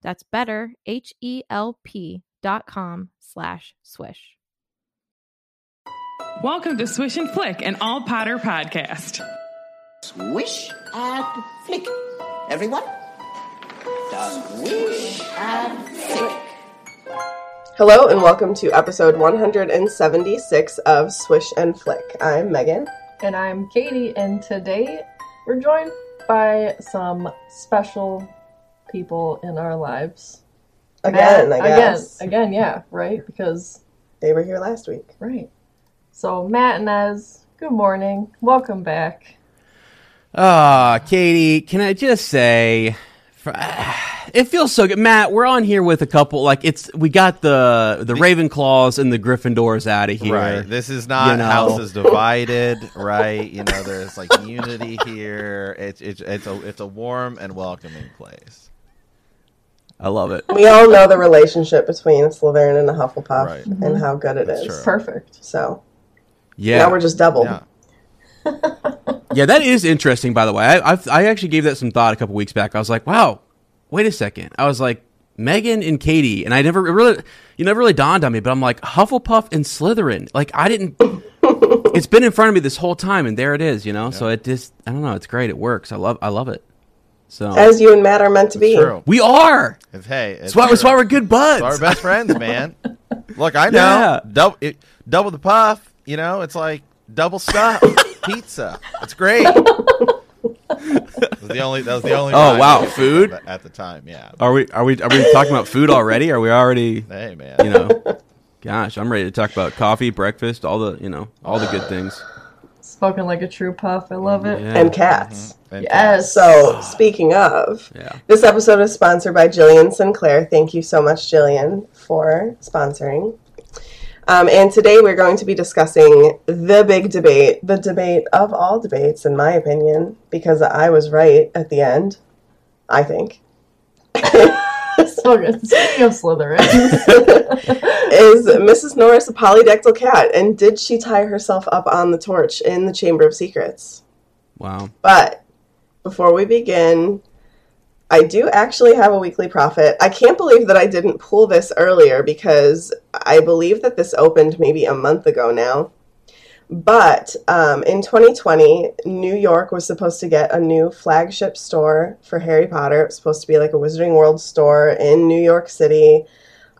That's betterhelp.com/swish. Welcome to Swish and Flick, an all Potter podcast. Swish and flick. Everyone? Swish and flick. Hello and welcome to episode 176 of Swish and Flick. I'm Megan. And I'm Katie, and today we're joined by some special people in our lives. Again, Matt, I guess. Again, yeah, right? Because they were here last week. Right. So, Matt and Iz, good morning. Welcome back. Katie, can I just say, it feels so good. Matt, we're on here with a couple, like, it's, we got the Ravenclaws and the Gryffindors out of here. Right. This is not houses divided, right? You know, there's like unity here. It's a warm and welcoming place. I love it. We all know the relationship between Slytherin and the Hufflepuff, right, and how good it is. True. Perfect. So, yeah, now we're just doubled. Yeah. Yeah, that is interesting. By the way, I actually gave that some thought a couple weeks back. I was like, wow, wait a second. I was like, Megan and Katie, and it never really dawned on me. But I'm like, Hufflepuff and Slytherin. Like, I didn't. It's been in front of me this whole time, and there it is. You know, yeah. So it just, I don't know. It's great. It works. I love it. So, as you and Matt are meant to be. True. We are. That's why we're good buds. We're best friends, man. Look, I know. Yeah. Double the puff. You know, it's like double stuff. Pizza. It's great. That was the only. Oh wow, food at the time. Yeah. Are we talking about food already? Are we already? Hey man. You know, gosh, I'm ready to talk about coffee, breakfast, all the good things. Spoken like a true puff. I love it. Yeah. And cats. Mm-hmm. Yes. So, speaking of, This episode is sponsored by Jillian Sinclair. Thank you so much, Jillian, for sponsoring. And today we're going to be discussing the big debate, the debate of all debates, in my opinion, because I was right at the end, I think. So good. Speaking of Slytherin, is Mrs. Norris a polydactyl cat, and did she tie herself up on the torch in the Chamber of Secrets? Wow. But before we begin, I do actually have a weekly profit. I can't believe that I didn't pull this earlier, because I believe that this opened maybe a month ago now. But in 2020, New York was supposed to get a new flagship store for Harry Potter. It was supposed to be like a Wizarding World store in New York City.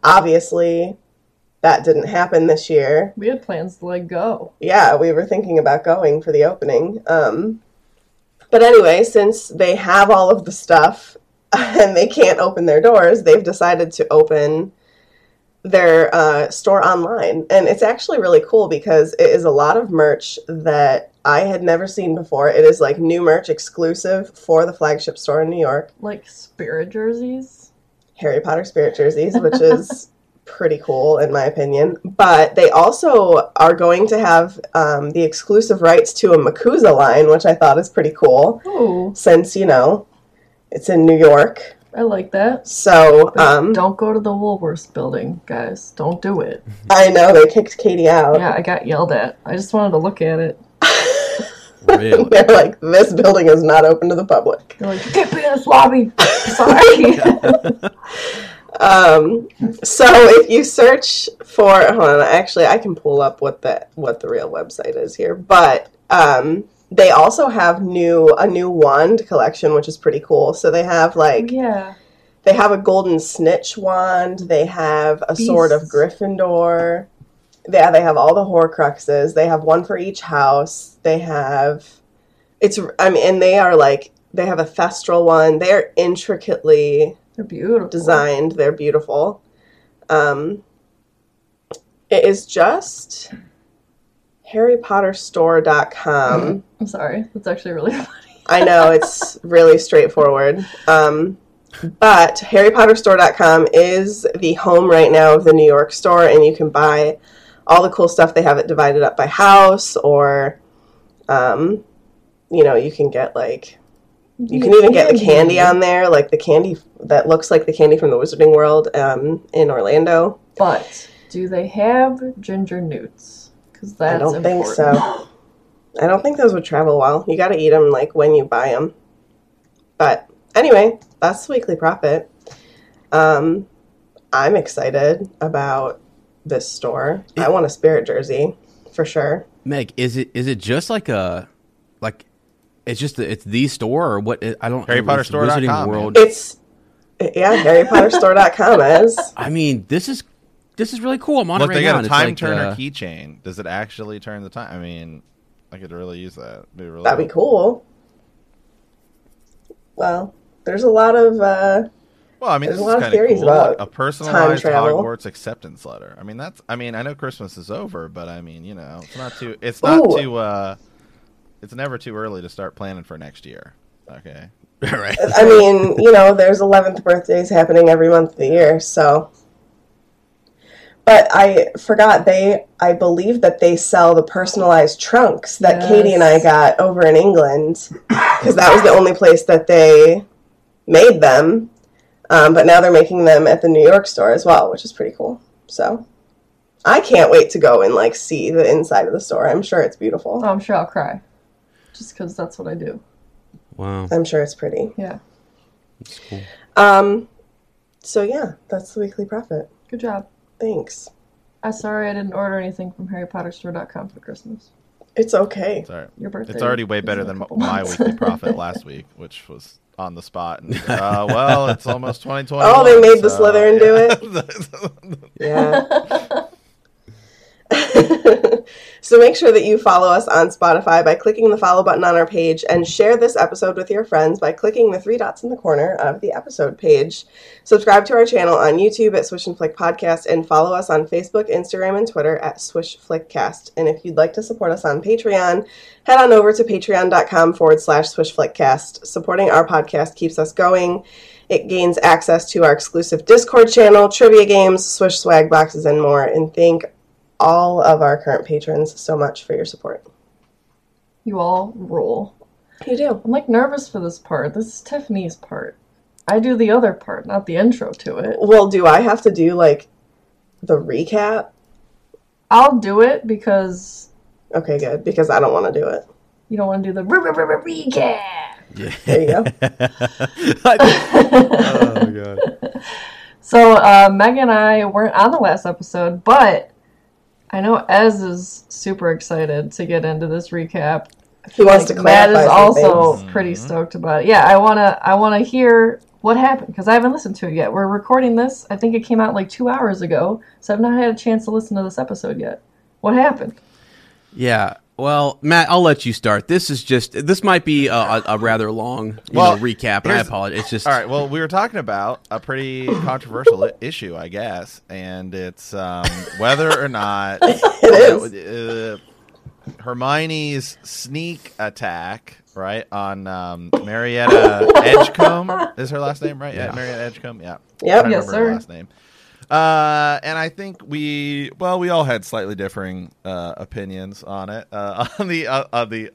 Obviously, that didn't happen this year. We had plans to go. Yeah, we were thinking about going for the opening. But anyway, since they have all of the stuff and they can't open their doors, they've decided to open their store online, and it's actually really cool because it is a lot of merch that I had never seen before. It is like new merch exclusive for the flagship store in New York, like spirit jerseys, Harry Potter spirit jerseys, which is pretty cool in my opinion. But they also are going to have the exclusive rights to a Makuza line, which I thought is pretty cool. Ooh. Since, you know, it's in New York. I like that. So, don't go to the Woolworths building, guys. Don't do it. I know, they kicked Katie out. Yeah, I got yelled at. I just wanted to look at it. Really? They're like, this building is not open to the public. They're like, get me in this lobby. Sorry. So if you search for, hold on, actually I can pull up what the real website is here, but they also have a new wand collection, which is pretty cool. So they have they have a golden snitch wand, they have a sword of Gryffindor. Yeah, they have all the Horcruxes. They have one for each house. They have a Thestral one. They are intricately designed. They're beautiful. It is just HarryPotterStore.com. I'm sorry, that's actually really funny. I know, it's really straightforward. But HarryPotterStore.com is the home right now of the New York store, and you can buy all the cool stuff. They have it divided up by house, or, you can get, get the candy on there, like the candy that looks like the candy from the Wizarding World in Orlando. But do they have ginger newts? Because that's I don't think so. I don't think those would travel well. You got to eat them, when you buy them. But anyway, that's Weekly Profit. I'm excited about this store. I want a Spirit jersey for sure. Meg, is it just it's the store or what? I don't. HarryPotterStore.com. HarryPotterStore.com is. I mean, this is really cool. I'm on right now. Look, they got a time turner keychain. Does it actually turn the time? I mean, I could really use that. That'd be cool. Well, there's a lot of. Well, I mean, there's this is kind of cool. About a personalized Hogwarts acceptance letter. I mean, I know Christmas is over, but I mean, it's never too early to start planning for next year. Okay. Right. I mean, there's 11th birthdays happening every month of the year, so. But I forgot I believe that they sell the personalized trunks that Katie and I got over in England, because that was the only place that they made them. But now they're making them at the New York store as well, which is pretty cool. So I can't wait to go and see the inside of the store. I'm sure it's beautiful. Oh, I'm sure I'll cry, just because that's what I do. Wow. I'm sure it's pretty. Yeah. That's cool. So yeah, that's the Weekly Profit. Good job. Thanks. I'm sorry I didn't order anything from HarryPotterStore.com for Christmas. It's okay. It's all right. Your birthday. It's already way better than my Weekly Profit last week, which was on the spot. And, it's almost 2020. Oh, they made the Slytherin do it? Yeah. So make sure that you follow us on Spotify by clicking the follow button on our page, and share this episode with your friends by clicking the 3 dots in the corner of the episode page. Subscribe to our channel on YouTube at Swish and Flick Podcast, and follow us on Facebook, Instagram, and Twitter at Swish Flick Cast. And if you'd like to support us on Patreon, head on over to patreon.com/Swish Flick Cast. Supporting our podcast keeps us going. It gains access to our exclusive Discord channel, trivia games, Swish swag boxes, and more. And thank all of our current patrons so much for your support. You all rule. You do. I'm nervous for this part. This is Tiffany's part. I do the other part, not the intro to it. Well, do I have to do the recap? I'll do it because. Okay, good. Because I don't want to do it. You don't want to do the recap. Yeah. There you go. Oh my god. So Meg and I weren't on the last episode, but. I know Ez is super excited to get into this recap. He wants to clarify. Matt is also pretty stoked about it. Yeah, I wanna hear what happened, because I haven't listened to it yet. We're recording this. I think it came out 2 hours ago, so I've not had a chance to listen to this episode yet. What happened? Yeah. Well, Matt, I'll let you start. This might be a rather long recap, and I apologize. It's just all right. Well, we were talking about a pretty controversial issue, I guess, and it's whether or not Hermione's sneak attack, right, on Marietta Edgecombe is her last name, right? Yeah, Marietta Edgecombe. Yeah. Yep. I don't remember her last name. And I think we all had slightly differing opinions on it on the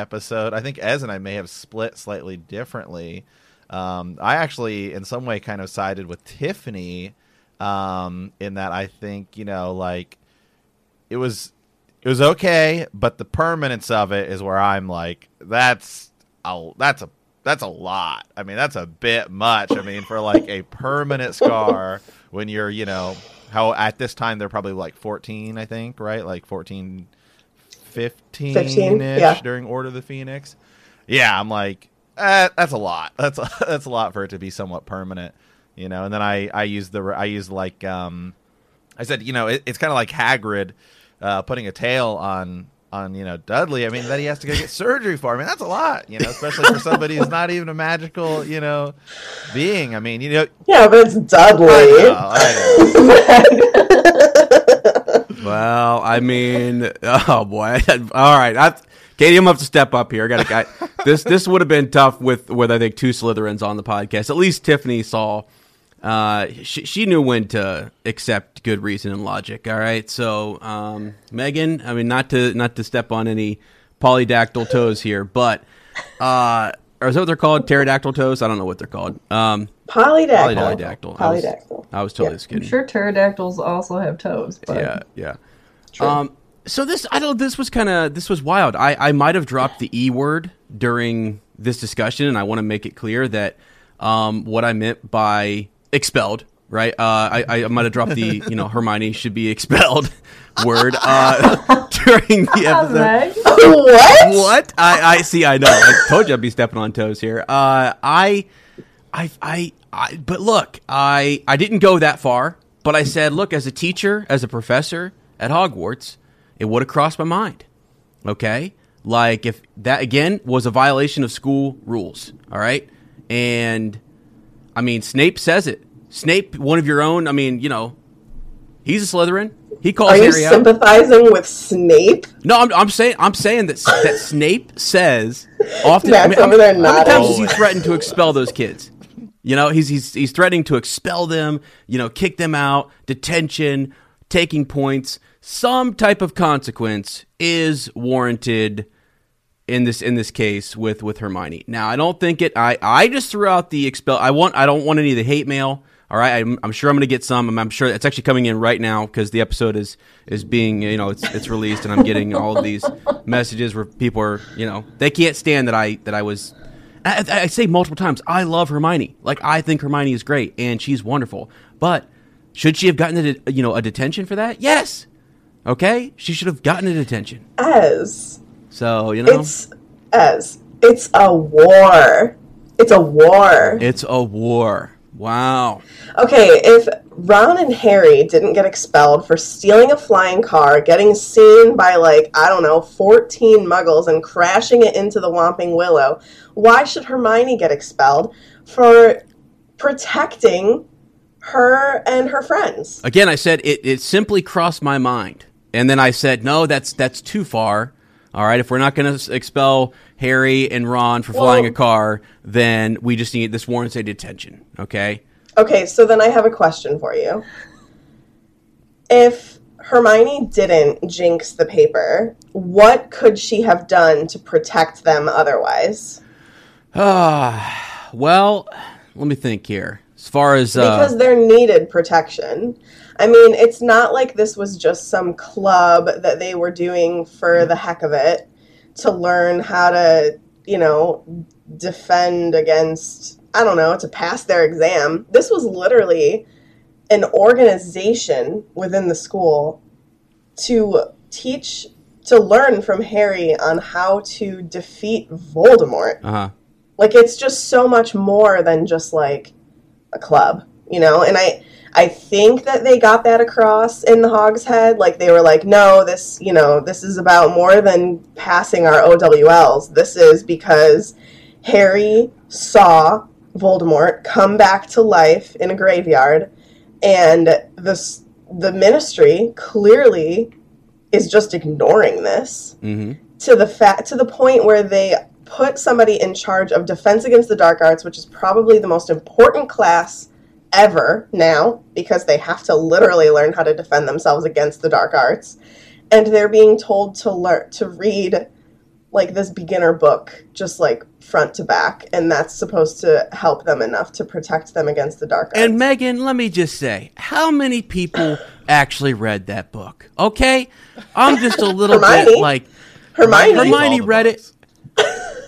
episode. I think Ez and I may have split slightly differently I actually, in some way, kind of sided with Tiffany in that I think, you know, like, it was okay, but the permanence of it is where I'm like, that's a lot. I mean, that's a bit much. I mean, for like a permanent scar when you're, you know, how at this time they're probably like 14, I think, right? Like 14, 15-ish yeah. during Order of the Phoenix. Yeah, I'm like, that's a lot. That's a lot for it to be somewhat permanent, you know. And then I used I said, you know, it's kind of like Hagrid putting a tail on you know, Dudley. I mean, that he has to go get surgery for. I mean, that's a lot, you know, especially for somebody who's not even a magical, you know, being. I mean, you know. Yeah, but it's Dudley. I know. Well, I mean, oh boy. All right, Katie, I'm going to have to step up here. This would have been tough with I think two Slytherins on the podcast. At least Tiffany saw. She knew when to accept good reason and logic. All right, so Megan, I mean, not to step on any polydactyl toes here, but or is that what they're called? Pterodactyl toes? I don't know what they're called. Polydactyl. I was totally just kidding. I'm sure pterodactyls also have toes. But... Yeah. True. So this was wild. I might have dropped the E word during this discussion, and I want to make it clear that what I meant by expelled, right? I might have dropped the, you know, Hermione should be expelled word during the episode. What? I see. I know. I told you I'd be stepping on toes here. But look, I didn't go that far. But I said, look, as a teacher, as a professor at Hogwarts, it would have crossed my mind, okay? Like, if that, again, was a violation of school rules, all right? And, I mean, Snape says it. Snape, one of your own, I mean, you know, he's a Slytherin. He calls Harry out. Are you sympathizing with Snape? No, I'm saying that Snape says often. Matt's over there nodding. How many times does he threaten to expel those kids? You know, he's threatening to expel them, you know, kick them out, detention, taking points. Some type of consequence is warranted in this case with Hermione. Now, I don't think it. I just threw out the expel. I don't want any of the hate mail. All right, I'm sure I'm going to get some. I'm sure it's actually coming in right now because the episode is being, you know, it's released, and I'm getting all of these messages where people are, you know, they can't stand that I was. I say multiple times, I love Hermione. Like, I think Hermione is great and she's wonderful. But should she have gotten a detention for that? Yes. Okay, she should have gotten a detention. It's a war. Wow. Okay, if Ron and Harry didn't get expelled for stealing a flying car, getting seen by, like, I don't know, 14 muggles and crashing it into the Whomping Willow, why should Hermione get expelled for protecting her and her friends? Again, I said it simply crossed my mind. And then I said, no, that's too far. All right, if we're not going to expel Harry and Ron for flying a car, then we just need this warrants a detention, okay? Okay, so then I have a question for you. If Hermione didn't jinx the paper, what could she have done to protect them otherwise? Well, let me think here. As far as... because they're needed protection. I mean, it's not like this was just some club that they were doing for the heck of it to learn how to, you know, defend against, I don't know, to pass their exam. This was literally an organization within the school to teach, to learn from Harry on how to defeat Voldemort. Uh-huh. Like, it's just so much more than just, like, a club, you know? And I think that they got that across in the Hogshead. Like, they were like, no, this, you know, this is about more than passing our OWLs. This is because Harry saw Voldemort come back to life in a graveyard, and the Ministry clearly is just ignoring this to the point where they put somebody in charge of Defense Against the Dark Arts, which is probably the most important class ever now, because they have to literally learn how to defend themselves against the dark arts, and they're being told to read like this beginner book just like front to back, and that's supposed to help them enough to protect them against the dark arts. And Megan, let me just say, how many people actually read that book? Okay, I'm just a little bit like Hermione read it.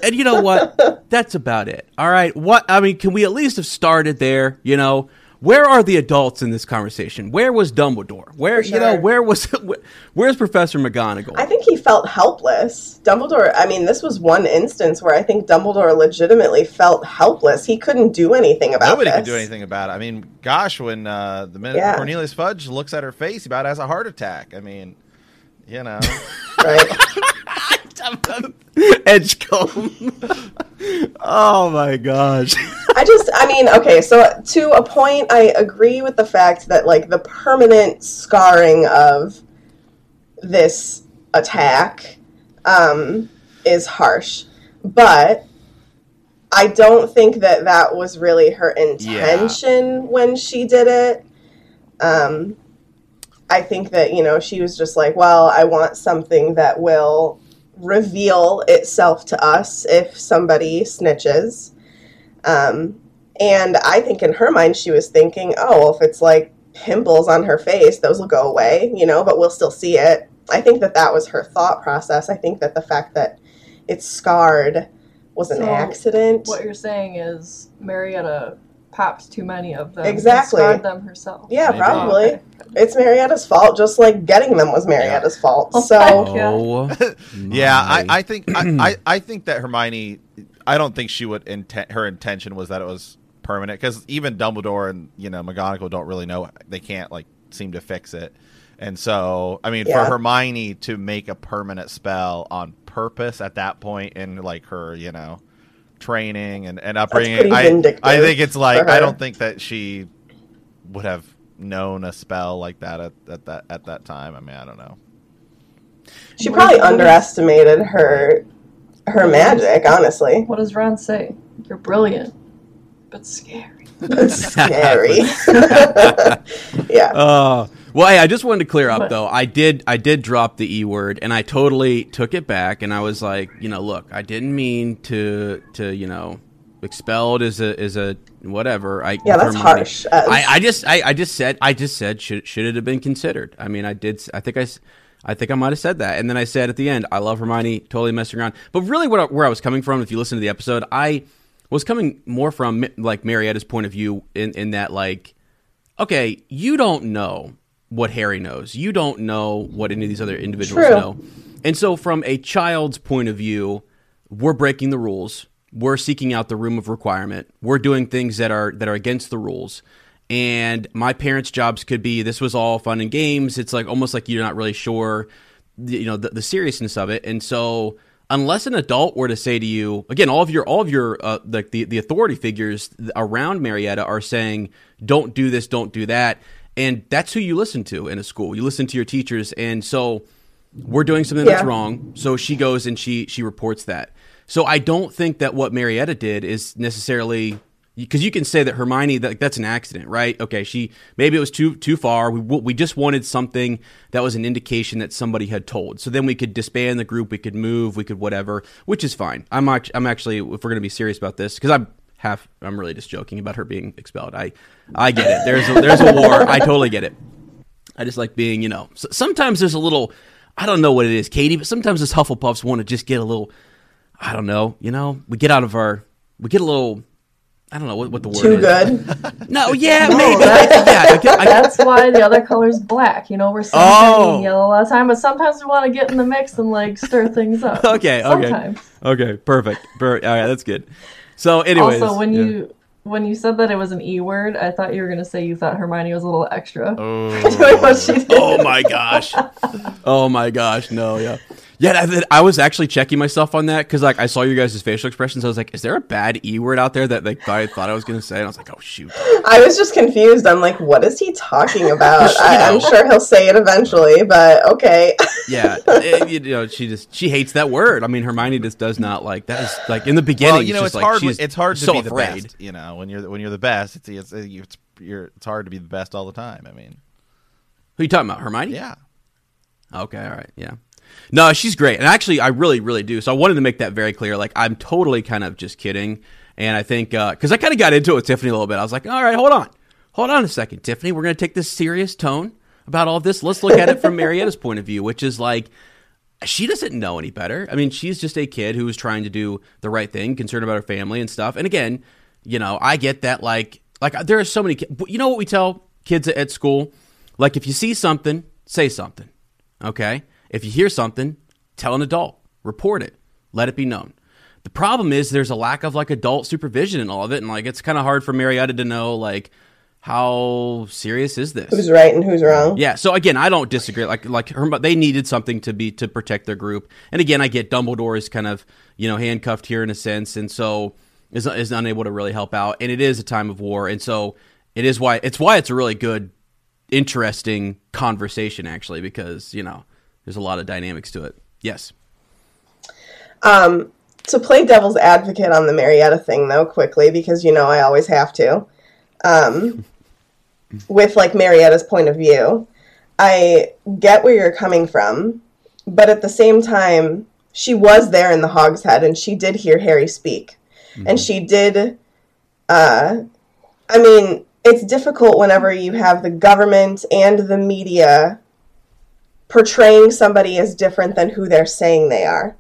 And you know what? That's about it. All right. What I mean, can we at least have started there? You know, where are the adults in this conversation? Where was Dumbledore? Where you know, where's Professor McGonagall? I think he felt helpless. Dumbledore, I mean, this was one instance where I think Dumbledore legitimately felt helpless. He couldn't do anything about it. Nobody could do anything about it. I mean, gosh, when the minute Cornelius Fudge looks at her face, he about has a heart attack. I mean, you know. Right. Edgecombe. Oh my gosh. So to a point, I agree with the fact that like the permanent scarring of this attack is harsh, but I don't think that that was really her intention when she did it. I think that, you know, she was just like, well, I want something that will reveal itself to us if somebody snitches. And I think in her mind, she was thinking, oh, well, if it's like pimples on her face, those will go away, you know, but we'll still see it. I think that that was her thought process. I think that the fact that it's scarred was an accident. What you're saying is Marietta pops too many of them. Exactly. Scarred them herself. Yeah, maybe. Probably. Okay. It's Marietta's fault, just like getting them was Marietta's fault. I think that Hermione, I don't think she would her intention was that it was permanent, because even Dumbledore and, you know, McGonagall don't really know, they can't like seem to fix it. And so, I mean, for Hermione to make a permanent spell on purpose at that point in like her, you know, training and upbringing, I think it's like, I don't think that she would have known a spell like that at that time. I mean, I don't know. She probably underestimated her magic, honestly. What does Ron say? You're brilliant, but scary. Yeah. Well, hey, I just wanted to clear up though. I did drop the E word, and I totally took it back, and I was like, you know, look, I didn't mean to you know, expelled is a whatever. That's harsh. I just said should it have been considered? I mean, I think I might have said that, and then I said at the end, I love Hermione totally messing around, but really where I was coming from, if you listen to the episode, I was coming more from like Marietta's point of view in that like, okay, you don't know what Harry knows, you don't know what any of these other individuals know, and so from a child's point of view, we're breaking the rules. We're seeking out the room of requirement. We're doing things that are against the rules. And my parents' jobs could be, this was all fun and games. It's like almost like you're not really sure, you know, the seriousness of it. And so unless an adult were to say to you, again, all of your like the authority figures around Marietta are saying, don't do this, don't do that. And that's who you listen to in a school. You listen to your teachers. And so we're doing something that's wrong. So she goes and she reports that. So I don't think that what Marietta did is necessarily, because you can say that Hermione, that's an accident, right? Okay, she, maybe it was too far. We just wanted something that was an indication that somebody had told. So then we could disband the group, we could move, we could whatever, which is fine. I'm actually, if we're going to be serious about this, because I'm really just joking about her being expelled. I get it. There's a war. I totally get it. I just like being, you know, sometimes there's a little, I don't know what it is, Katie, but sometimes us Hufflepuffs want to just get a little, I don't know, you know, we get a little, I don't know what the word is. Too good? No, yeah, maybe. That's why the other color's black, you know, we're seeing green and yellow all the time, but sometimes we want to get in the mix and, like, stir things up. Okay, perfect. All right, that's good. So, anyways. Also, when you said that it was an E word, I thought you were going to say you thought Hermione was a little extra. Oh, my gosh. No, yeah. Yeah, I was actually checking myself on that because, like, I saw you guys' facial expressions. I was like, is there a bad E word out there that like I thought I was going to say? And I was like, oh, shoot. I was just confused. I'm like, what is he talking about? I'm sure he'll say it eventually, but okay. Yeah, you know, she hates that word. I mean, Hermione just does not like that. Is like in the beginning, well, you know, it's hard to be the best. You know, when you're the best, it's hard to be the best all the time. I mean, who are you talking about, Hermione? Yeah. Okay. All right. Yeah. No, she's great. And actually, I really, really do. So I wanted to make that very clear. Like, I'm totally kind of just kidding. And I think, because I kind of got into it with Tiffany a little bit. I was like, all right, hold on a second, Tiffany. We're going to take this serious tone about all this. Let's look at it from Marietta's point of view, which is like, she doesn't know any better. I mean, she's just a kid who is trying to do the right thing, concerned about her family and stuff. And again, you know, I get that, like there are so many kids. You know what we tell kids at school? Like, if you see something, say something, okay? If you hear something, tell an adult, report it, let it be known. The problem is there's a lack of, like, adult supervision in all of it, and, like, it's kind of hard for Marietta to know, like, how serious is this? Who's right and who's wrong? Yeah. So again, I don't disagree. Like they needed something to protect their group. And again, I get Dumbledore is kind of, you know, handcuffed here in a sense, and so is unable to really help out. And it is a time of war, and so it is why it's a really good, interesting conversation actually, because you know there's a lot of dynamics to it. Yes. To play devil's advocate on the Marietta thing though, quickly, because you know I always have to. With like Marietta's point of view, I get where you're coming from, but at the same time, she was there in the Hogshead and she did hear Harry speak. Mm-hmm. And she did, I mean, it's difficult whenever you have the government and the media portraying somebody as different than who they're saying they are.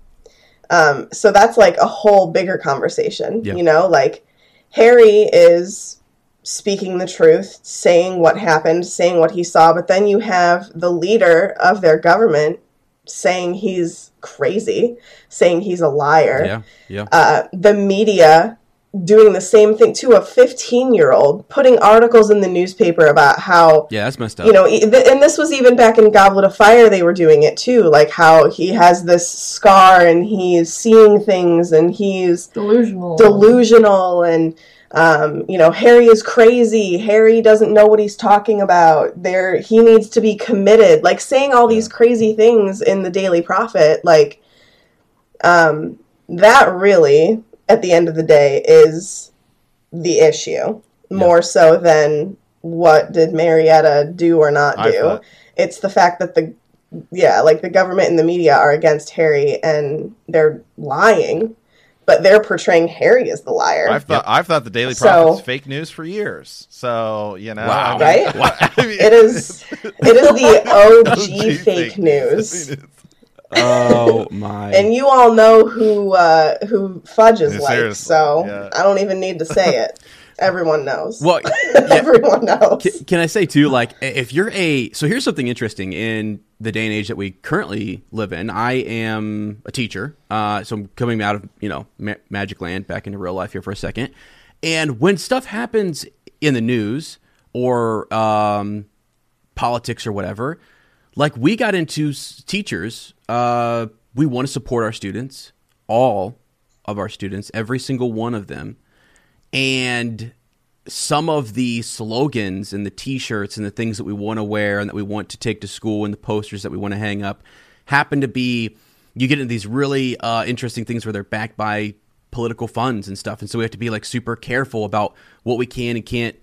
So that's like a whole bigger conversation, yeah. You know, like Harry is speaking the truth, saying what happened, saying what he saw, but then you have the leader of their government saying he's crazy, saying he's a liar. Yeah. The media doing the same thing to a 15-year-old, putting articles in the newspaper about how... Yeah, that's messed up. You know, and this was even back in Goblet of Fire, they were doing it too, like how he has this scar and he's seeing things and he's... Delusional and... you know, Harry is crazy. Harry doesn't know what he's talking about. He needs to be committed. Like saying all these crazy things in the Daily Prophet, like that really, at the end of the day, is the issue more so than what did Marietta do or not do. It's the fact that the government and the media are against Harry and they're lying. But they're portraying Harry as the liar. I've thought the Daily Prophet is fake news for years. So, you know. Wow. I mean, right? Wow. I mean, it is the OG fake news. Oh, my. And you all know who Fudge is like, seriously. So yeah. I don't even need to say it. Everyone knows. Well, everyone knows. Can I say, too, like, if you're so here's something interesting in the day and age that we currently live in. I am a teacher, so I'm coming out of, you know, Magic Land back into real life here for a second. And when stuff happens in the news or politics or whatever, like we got into teachers, we want to support our students, all of our students, every single one of them. And some of the slogans and the T-shirts and the things that we want to wear and that we want to take to school and the posters that we want to hang up happen to be, you get into these really interesting things where they're backed by political funds and stuff. And so we have to be like super careful about what we can and can't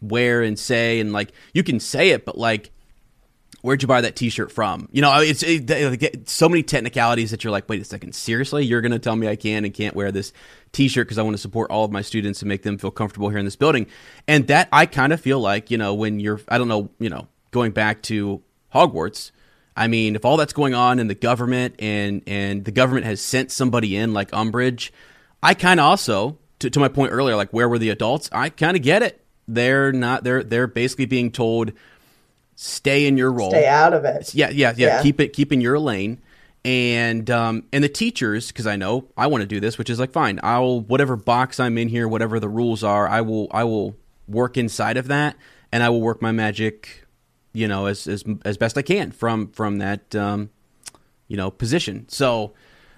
wear and say. And like, you can say it, but like, where'd you buy that T-shirt from? You know, it's so many technicalities that you're like, wait a second, seriously? You're going to tell me I can and can't wear this T-shirt because I want to support all of my students and make them feel comfortable here in this building. And that I kind of feel like, you know, when you're, I don't know, you know, going back to Hogwarts, I mean, if all that's going on in the government and the government has sent somebody in like Umbridge, I kind of also, to my point earlier, like where were the adults? I kind of get it. They're basically being told, stay in your role. Stay out of it. Yeah. Keep in your lane. And the teachers, because I know I want to do this, which is like, fine, whatever box I'm in here, whatever the rules are, I will work inside of that and I will work my magic, you know, as best I can from that, you know, position. So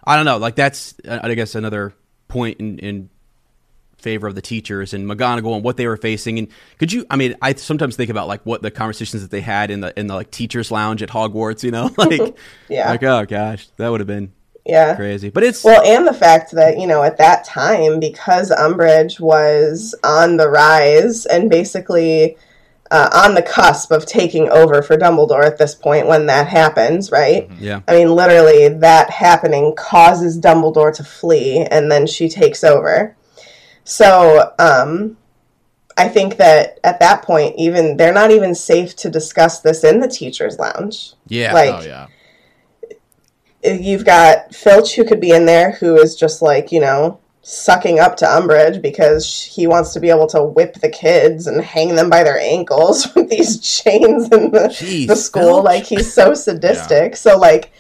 I don't know, like that's, I guess another point in favor of the teachers and McGonagall and what they were facing. And could you, I mean, I sometimes think about like what the conversations that they had in the like teachers lounge at Hogwarts, you know, like, yeah, like, oh gosh, that would have been crazy, but it's well, and the fact that, you know, at that time, because Umbridge was on the rise and basically on the cusp of taking over for Dumbledore at this point when that happens, right? Mm-hmm. Yeah. I mean, literally, that happening causes Dumbledore to flee, and then she takes over. So, I think that at that point, even they're not even safe to discuss this in the teacher's lounge. Yeah. Like, oh, yeah. You've got Filch, who could be in there, who is just like, you know, sucking up to Umbridge because he wants to be able to whip the kids and hang them by their ankles with these chains in the school. Filch. Like, he's so sadistic. Yeah. So, like,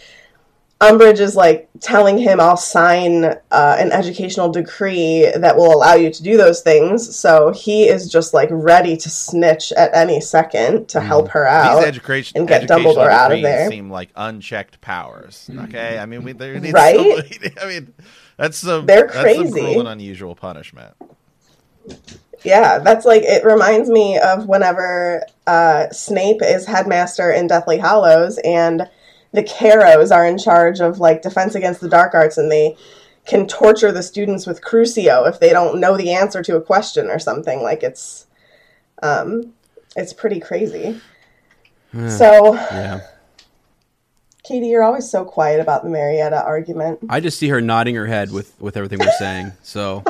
Umbridge is, like, telling him, I'll sign an educational decree that will allow you to do those things. So he is just, like, ready to snitch at any second to help her out. These and get Dumbledore out of there. Seem like unchecked powers. Okay? I mean, there needs right? somebody, I mean, that's some cruel and unusual punishment. Yeah, that's like, it reminds me of whenever Snape is headmaster in Deathly Hallows and the Caros are in charge of, like, Defense Against the Dark Arts, and they can torture the students with Crucio if they don't know the answer to a question or something. Like, it's pretty crazy. So, yeah. Katie, you're always so quiet about the Marietta argument. I just see her nodding her head with everything we're saying, so.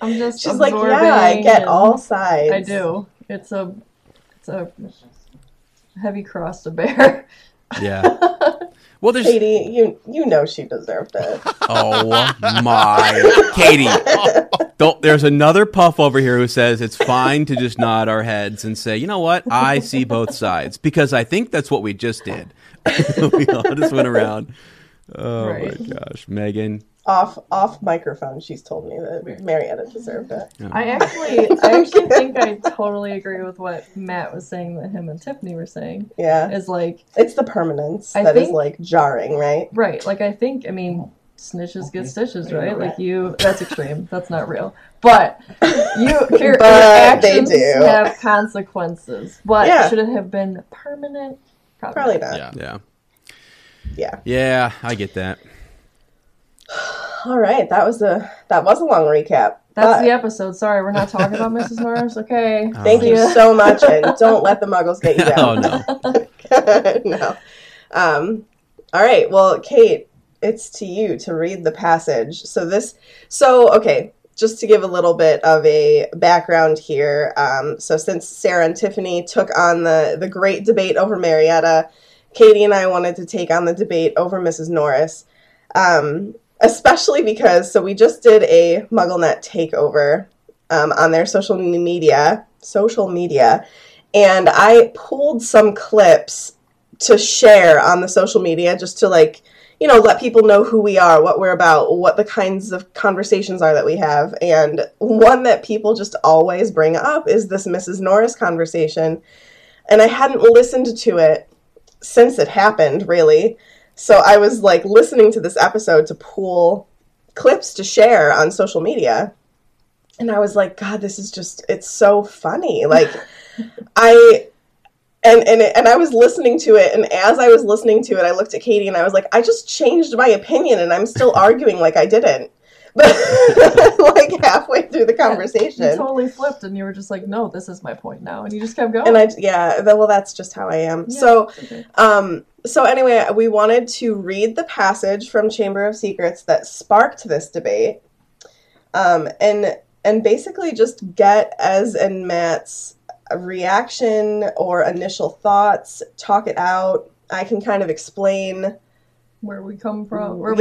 I'm just she's like, yeah, I get all sides. I do. It's a heavy cross to bear. Yeah. Well, there's Katie. You know she deserved it. Oh my, Katie! Don't. There's another puff over here who says it's fine to just nod our heads and say, you know what? I see both sides because I think that's what we just did. We all just went around. Oh right. My gosh, Megan. Off microphone, she's told me that Marietta deserved it. Oh. I actually think I totally agree with what Matt was saying that him and Tiffany were saying. Yeah. Is like it's the permanence is like jarring, right? Right. Like I mean snitches get stitches, right? Like that's extreme. That's not real. But your actions have consequences. But should it have been permanent? Probably not. Yeah. Yeah, I get that. All right, that was a long recap. That's the episode. Sorry, we're not talking about Mrs. Norris. Okay. Thank you so much, and don't let the muggles get you down. Oh, no. No. All right, well, Kate, it's to you to read the passage. Okay, just to give a little bit of a background here. So since Sarah and Tiffany took on the great debate over Marietta, Katie and I wanted to take on the debate over Mrs. Norris. Especially because, we just did a MuggleNet takeover on their social media, and I pulled some clips to share on the social media just to, like, you know, let people know who we are, what we're about, what the kinds of conversations are that we have, and one that people just always bring up is this Mrs. Norris conversation, and I hadn't listened to it since it happened, really. So I was, like, listening to this episode to pull clips to share on social media, and I was like, God, this is just, it's so funny. Like, I was listening to it, and as I was listening to it, I looked at Katie, and I was like, I just changed my opinion, and I'm still arguing like I didn't. But, like, halfway through the conversation. You totally flipped, and you were just like, no, this is my point now, and you just kept going. And that's just how I am. Yeah, so, okay. So anyway, we wanted to read the passage from Chamber of Secrets that sparked this debate, and basically just get Ez and Matt's reaction or initial thoughts, talk it out. I can kind of explain where we come from. Where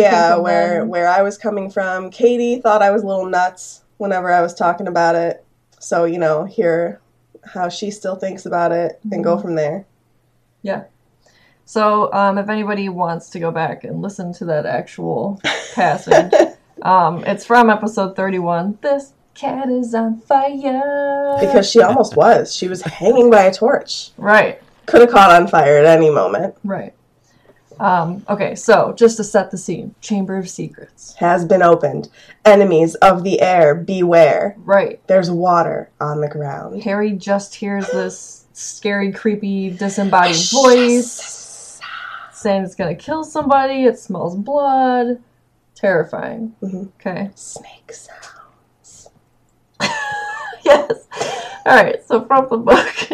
I was coming from. Katie thought I was a little nuts whenever I was talking about it, so, you know, hear how she still thinks about it and go from there. Yeah. So, if anybody wants to go back and listen to that actual passage, it's from episode 31. This cat is on fire. Because she almost was. She was hanging by a torch. Right. Could have caught on fire at any moment. Right. Okay, so, just to set the scene. Chamber of Secrets. Has been opened. Enemies of the air, beware. Right. There's water on the ground. Harry just hears this scary, creepy, disembodied voice. Saying it's gonna kill somebody. It smells blood. Terrifying. Mm-hmm. Okay. Snake sounds. Yes. All right. So from the book.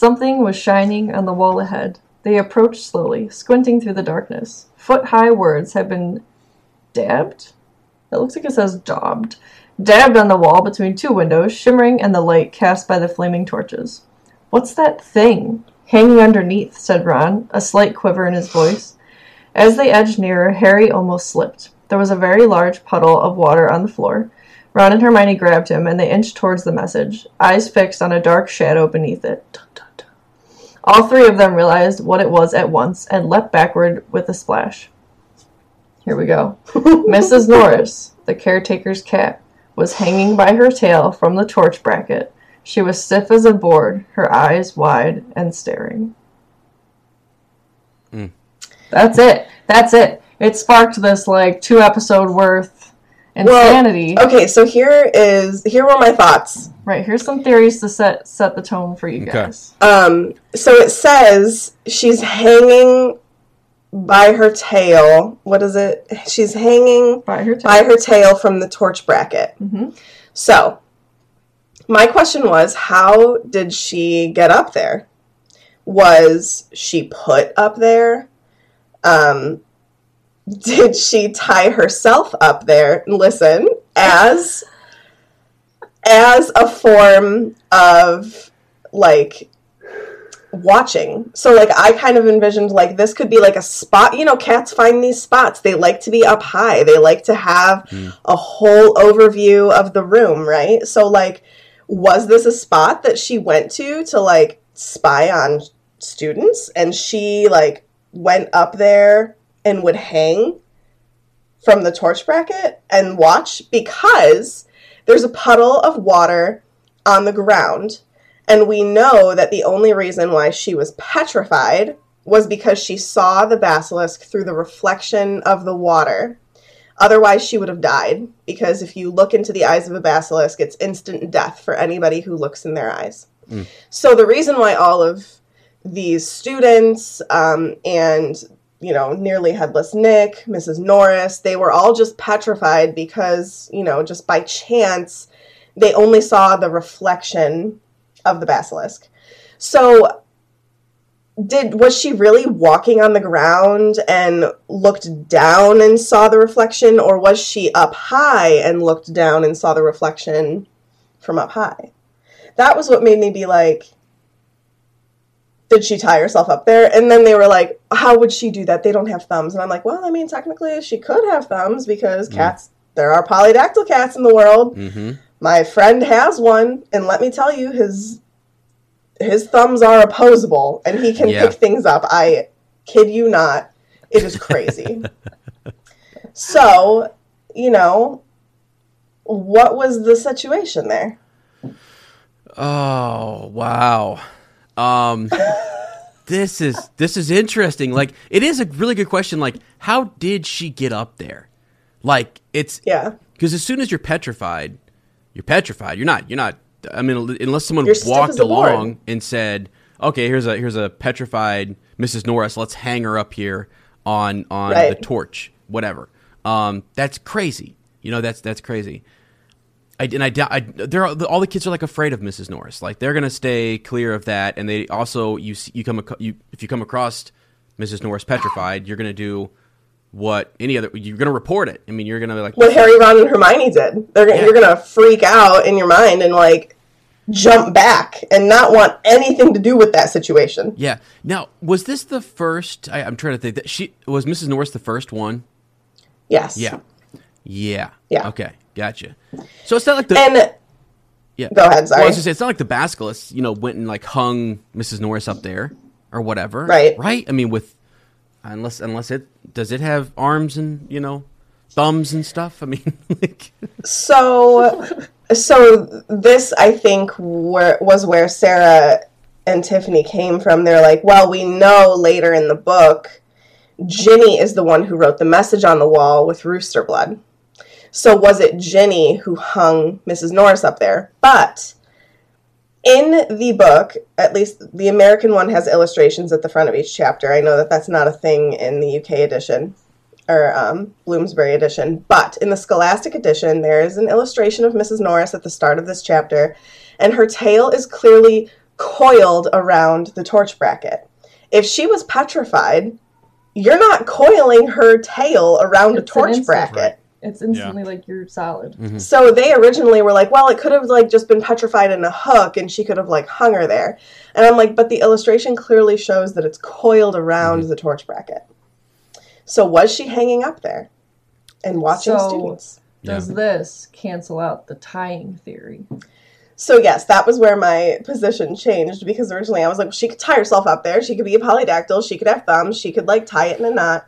Something was shining on the wall ahead. They approached slowly, squinting through the darkness. Foot-high words had been dabbed? It looks like it says daubed. Dabbed on the wall between two windows, shimmering in the light cast by the flaming torches. "What's that thing?" "Hanging underneath," said Ron, a slight quiver in his voice. As they edged nearer, Harry almost slipped. There was a very large puddle of water on the floor. Ron and Hermione grabbed him, and they inched towards the message, eyes fixed on a dark shadow beneath it. Dun, dun, dun. All three of them realized what it was at once and leapt backward with a splash. Here we go. Mrs. Norris, the caretaker's cat, was hanging by her tail from the torch bracket. She was stiff as a board, her eyes wide and staring. Mm. That's it. That's it. It sparked this, like, 2-episode worth insanity. Well, okay, so here were my thoughts. Right, here's some theories to set the tone for you guys. So it says she's hanging by her tail. What is it? She's hanging by her tail from the torch bracket. Mm-hmm. So my question was, how did she get up there? Was she put up there? Did she tie herself up there? Listen, as a form of, like, watching. So, like, I kind of envisioned, like, this could be like a spot. You know, cats find these spots. They like to be up high. They like to have a whole overview of the room, right? So, like, was this a spot that she went to, like, spy on students? And she, like, went up there and would hang from the torch bracket and watch, because there's a puddle of water on the ground, and we know that the only reason why she was petrified was because she saw the basilisk through the reflection of the water. Otherwise, she would have died, because if you look into the eyes of a basilisk, it's instant death for anybody who looks in their eyes. Mm. So the reason why all of these students and, you know, Nearly Headless Nick, Mrs. Norris, they were all just petrified because, you know, just by chance, they only saw the reflection of the basilisk. So, was she really walking on the ground and looked down and saw the reflection, or was she up high and looked down and saw the reflection from up high? That was what made me be like, did she tie herself up there? And then they were like, how would she do that? They don't have thumbs. And I'm like, well, I mean, technically she could have thumbs, because cats, there are polydactyl cats in the world. Mm-hmm. My friend has one. And let me tell you, his thumbs are opposable, and he can pick things up. I kid you not. It is crazy. So, you know, what was the situation there? Oh, wow. This is interesting. Like, it is a really good question. Like, how did she get up there? Like, it's, because as soon as you're petrified. You're not, I mean, unless someone walked along and said, okay, here's a petrified Mrs. Norris. Let's hang her up here on the torch, whatever. That's crazy. You know, that's crazy. All the kids are, like, afraid of Mrs. Norris. Like, they're gonna stay clear of that. And they also, if you come across Mrs. Norris petrified, you're gonna do you're gonna report it. I mean, you're gonna be like what Harry, Ron, and Hermione did. You're gonna freak out in your mind and, like, jump back and not want anything to do with that situation. Yeah. Now, was this the first? I'm trying to think. That she was Mrs. Norris the first one. Yes. Yeah. Okay. Gotcha. So it's not like go ahead, sorry. Well, I was just saying, it's not like the basilisk, you know, went and, like, hung Mrs. Norris up there or whatever. Right? I mean, unless does it have arms and, you know, thumbs and stuff? I mean, like... So this, I think, was where Sarah and Tiffany came from. They're like, well, we know later in the book, Ginny is the one who wrote the message on the wall with rooster blood. So was it Ginny who hung Mrs. Norris up there? But in the book, at least the American one has illustrations at the front of each chapter. I know that that's not a thing in the UK edition or Bloomsbury edition. But in the Scholastic edition, there is an illustration of Mrs. Norris at the start of this chapter. And her tail is clearly coiled around the torch bracket. If she was petrified, you're not coiling her tail around a torch bracket. It's instantly like you're solid. Mm-hmm. So they originally were like, well, it could have like just been petrified in a hook and she could have like hung her there. And I'm like, but the illustration clearly shows that it's coiled around the torch bracket. So was she hanging up there and watching students? Does this cancel out the tying theory? So yes, that was where my position changed, because originally I was like, well, she could tie herself up there. She could be a polydactyl. She could have thumbs. She could like tie it in a knot.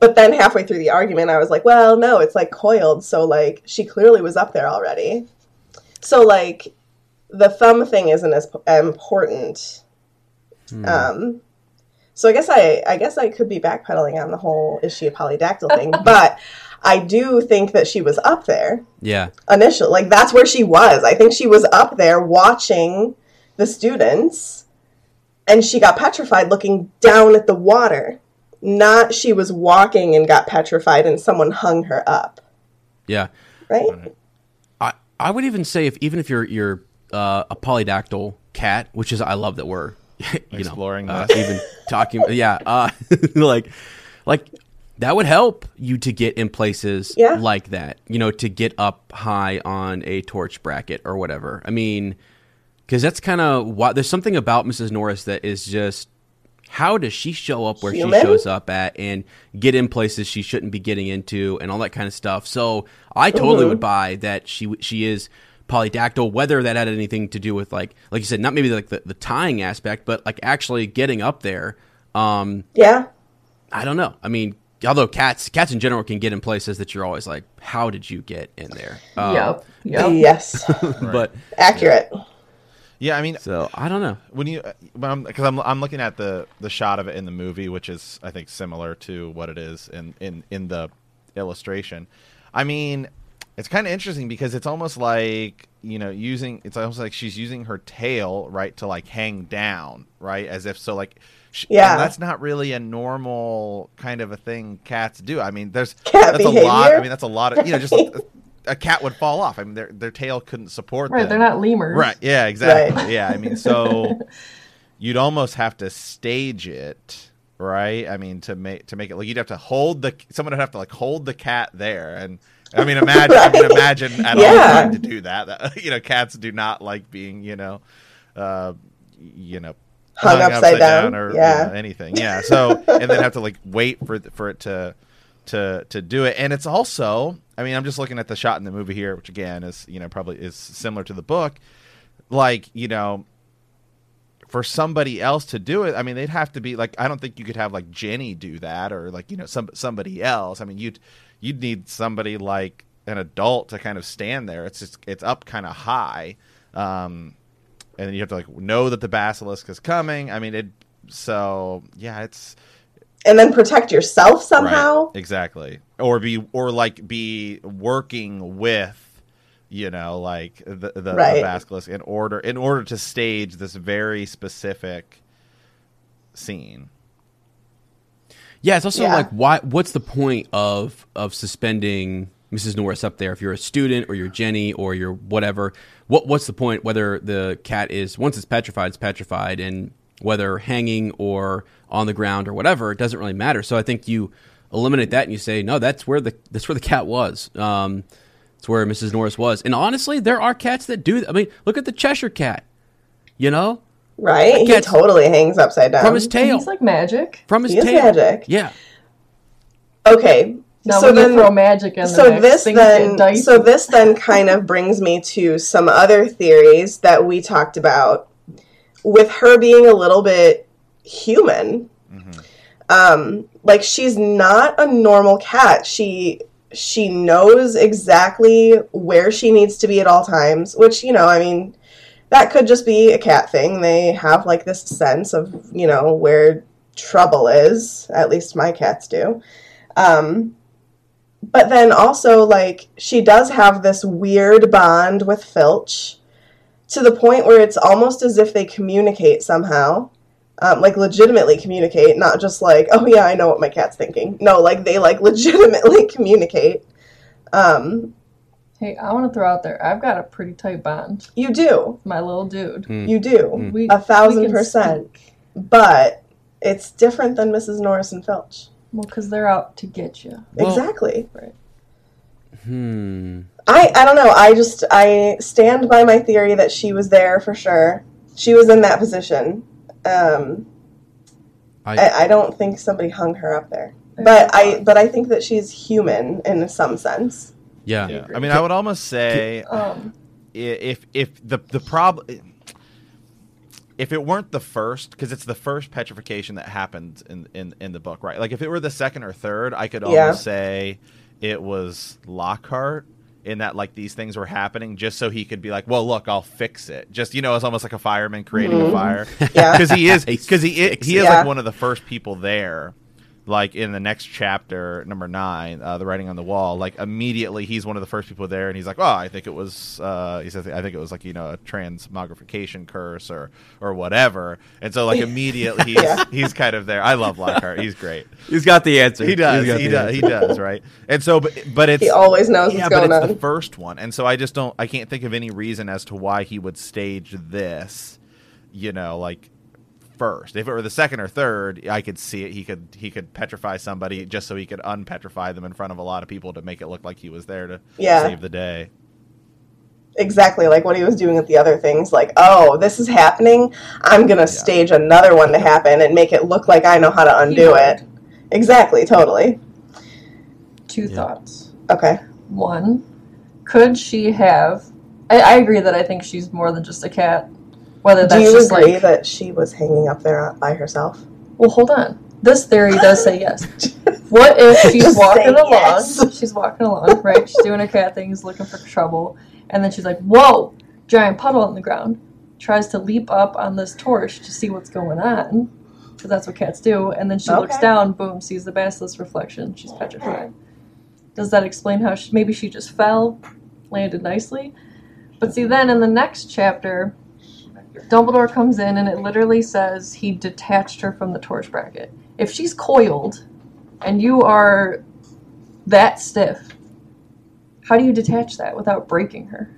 But then halfway through the argument, I was like, well, no, it's like coiled. So like she clearly was up there already. So like the thumb thing isn't as important. So I guess I could be backpedaling on the whole is she a polydactyl thing, but I do think that she was up there. Yeah. Initially. Like, that's where she was. I think she was up there watching the students, and she got petrified looking down at the water. Not she was walking and got petrified and someone hung her up. Yeah. Right? I would even say if you're a polydactyl cat, which is, I love that we're exploring that. Even talking. Yeah. Like that would help you to get in places like that, to get up high on a torch bracket or whatever. I mean, because that's kind of why there's something about Mrs. Norris that is just, how does she show up where she shows up at and get in places she shouldn't be getting into and all that kind of stuff. So I totally would buy that she is polydactyl, whether that had anything to do with like you said, not maybe like the tying aspect, but like actually getting up there. I don't know. I mean, although cats in general can get in places that you're always like, how did you get in there? Yep. Yes. But accurate. Yeah, I mean, so I don't know when you because I'm looking at the shot of it in the movie, which is I think similar to what it is in the illustration. I mean, it's kind of interesting because it's almost like it's almost like she's using her tail right to like hang down right as if so like. Yeah, that's not really a normal kind of a thing cats do. I mean, that's a lot. I mean, that's a lot of just like, a cat would fall off. I mean, their tail couldn't support. Right, them. They're not lemurs. Right. Yeah, exactly. Right. Yeah, I mean, so you'd almost have to stage it, right? I mean, to make it like you'd have to someone would have to like hold the cat there, and I mean, imagine right? I can imagine at all time to do that. Cats do not like being hung upside down or anything. Yeah. So and then have to like wait for it to do it. And it's also, I mean, I'm just looking at the shot in the movie here, which again is probably is similar to the book. Like for somebody else to do it, I mean, they'd have to be like, I don't think you could have like Ginny do that or like somebody else. I mean, you'd need somebody like an adult to kind of stand there. It's up kind of high. And then you have to like know that the basilisk is coming. I mean, it's and then protect yourself somehow. Right. Exactly, or be working with like the basilisk in order to stage this very specific scene. Yeah, it's also like why? What's the point of suspending Mrs. Norris up there if you're a student or you're Jenny or you're whatever? What's the point whether the cat is, once it's petrified, and whether hanging or on the ground or whatever, it doesn't really matter. So I think you eliminate that and you say, no, that's where the cat was. It's where Mrs. Norris was. And honestly, there are cats that do. I mean, look at the Cheshire cat, Right? He totally hangs upside down. From his tail. He's like magic. From his tail. He is magic. Yeah. Okay. Now so then, throw magic in this then kind of brings me to some other theories that we talked about with her being a little bit human. Mm-hmm. Like she's not a normal cat. She knows exactly where she needs to be at all times, which, I mean, that could just be a cat thing. They have like this sense of, where trouble is. At least my cats do. But then also, like, she does have this weird bond with Filch to the point where it's almost as if they communicate somehow, like legitimately communicate, not just like, oh yeah, I know what my cat's thinking. No, like they like legitimately communicate. Hey, I want to throw out there, I've got a pretty tight bond. You do. My little dude. Mm. You do. Mm. 1,000%. But it's different than Mrs. Norris and Filch. Well, because they're out to get you. Well, exactly. Right. I don't know. I stand by my theory that she was there for sure. She was in that position. I don't think somebody hung her up there. But I think that she's human in some sense. Yeah. Yeah. I mean, I would almost say if the problem... If it weren't the first, because it's the first petrification that happened in the book, right? Like, if it were the second or third, I could almost say it was Lockhart in that, like, these things were happening just so he could be like, well, look, I'll fix it. Just, you know, it's almost like a fireman creating a fire. Because he is like, one of the first people there. Like, in the next chapter, number 9, The Writing on the Wall, like, immediately he's one of the first people there, and he's like, oh, I think it was, he says, I think it was, like, you know, a transmogrification curse or whatever. And so, like, immediately he's kind of there. I love Lockhart. He's great. He's got the answer. He does, right? And so, but it's... He always knows what's going on. Yeah, but it's the first one. And so I can't think of any reason as to why he would stage this, you know, like... First, if it were the second or third, I could see it. He could petrify somebody just so he could unpetrify them in front of a lot of people to make it look like he was there to save the day. Exactly, like what he was doing with the other things. Like, oh, this is happening. I'm gonna stage another one to happen and make it look like I know how to undo it. Exactly, totally. Two thoughts. Okay. One, could she have? I agree that I think she's more than just a cat. Whether that's... Do you agree that she was hanging up there by herself? Well, hold on. This theory does say yes. What if she's walking along? Yes. She's walking along, right? She's doing her cat things, looking for trouble. And then she's like, whoa, giant puddle on the ground. Tries to leap up on this torch to see what's going on. Because that's what cats do. And then she looks down, boom, sees the basilisk reflection. She's petrified. Does that explain how maybe she just fell, landed nicely? But see, then in the next chapter... Dumbledore comes in and it literally says he detached her from the torch bracket. If she's coiled and you are that stiff, how do you detach that without breaking her?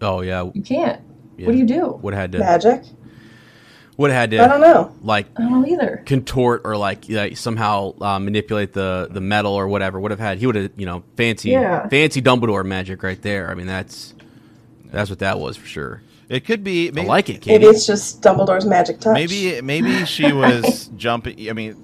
Oh, yeah. You can't. Yeah. What do you do? Would have had to... Magic? Would have had to... I don't know. Like, I don't know either. Contort or like somehow manipulate the metal or whatever. Would have had... He would have, you know, fancy Dumbledore magic right there. I mean, that's what that was for sure. It could be. Maybe, I like it, Katie. Maybe it's just Dumbledore's magic touch. Maybe she was jumping. I mean,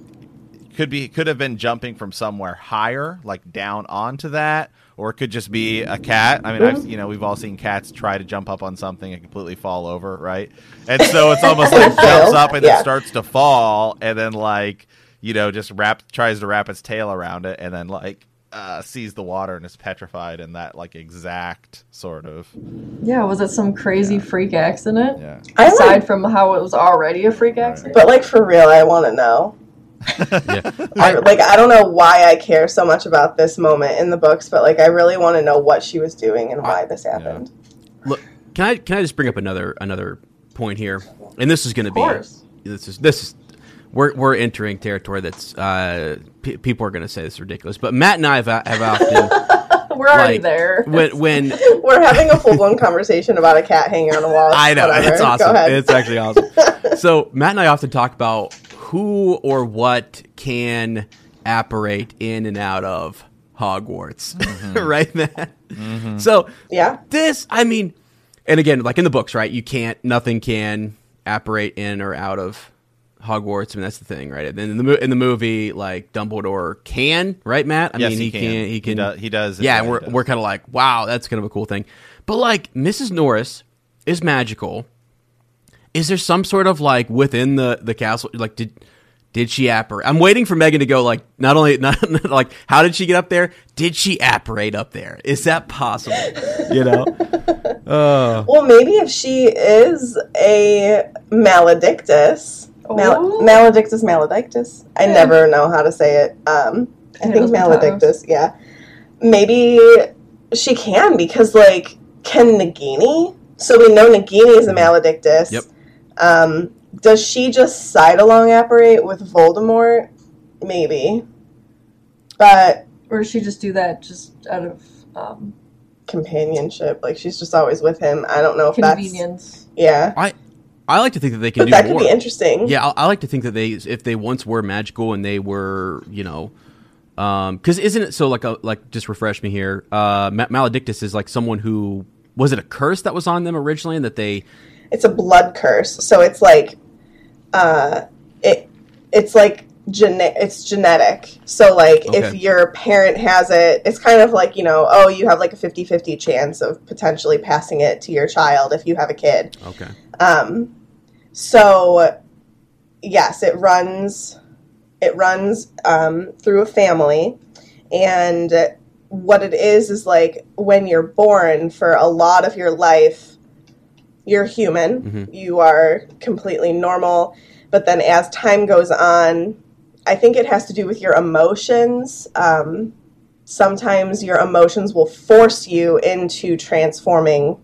could have been jumping from somewhere higher, like down onto that, or it could just be a cat. I mean, we've all seen cats try to jump up on something and completely fall over, right? And so it's almost like jumps up and it starts to fall, and then like, you know, just tries to wrap its tail around it, and then like. Sees the water and is petrified in that like exact sort of... Yeah, was it some crazy freak accident? Yeah. Aside from how it was already a freak accident. But like for real, I want to know. I don't know why I care so much about this moment in the books, but like I really want to know what she was doing and why this happened. Yeah. Look, can I just bring up another point here? And this is going to be... This is We're entering territory that's people are going to say this is ridiculous, but Matt and I have often we're already like, there when we're having a full blown conversation about a cat hanging on a wall. I know, whatever. It's awesome. It's actually awesome. So Matt and I often talk about who or what can apparate in and out of Hogwarts, right, Matt? Mm-hmm. So this, I mean, and again, like in the books, right? Nothing can apparate in or out of Hogwarts. I mean, that's the thing, right? And in the movie, like Dumbledore can, right, Matt? I mean, he can. He does. Yeah, and we're kind of like, wow, that's kind of a cool thing. But like, Mrs. Norris is magical. Is there some sort of like within the castle? Like, did she apparate? I'm waiting for Megan to go like, not like, how did she get up there? Did she apparate up there? Is that possible? You know. Well, maybe if she is a Maledictus. Maledictus. I never know how to say it. I think Maledictus, Maybe she can, because, like, can Nagini? So we know Nagini is a Maledictus. Yep. Does she just side-along apparate with Voldemort? Maybe. But... Or does she just do that just out of companionship. Like, she's just always with him. I don't know if that's... Yeah. I like to think that they can do more. But that could be interesting. Yeah, I like to think that they, if they once were magical and they were, you know... Because isn't it so, like just refresh me here, Maledictus is, like, someone who... Was it a curse that was on them originally and that they... It's a blood curse. So it's, like... It's, like... It's genetic. So, like, okay. If your parent has it, it's kind of like, you know, oh, you have, like, a 50-50 chance of potentially passing it to your child if you have a kid. Okay. So, yes, it runs through a family. And what it is, like, when you're born, for a lot of your life, you're human. Mm-hmm. You are completely normal. But then as time goes on... I think it has to do with your emotions. Sometimes your emotions will force you into transforming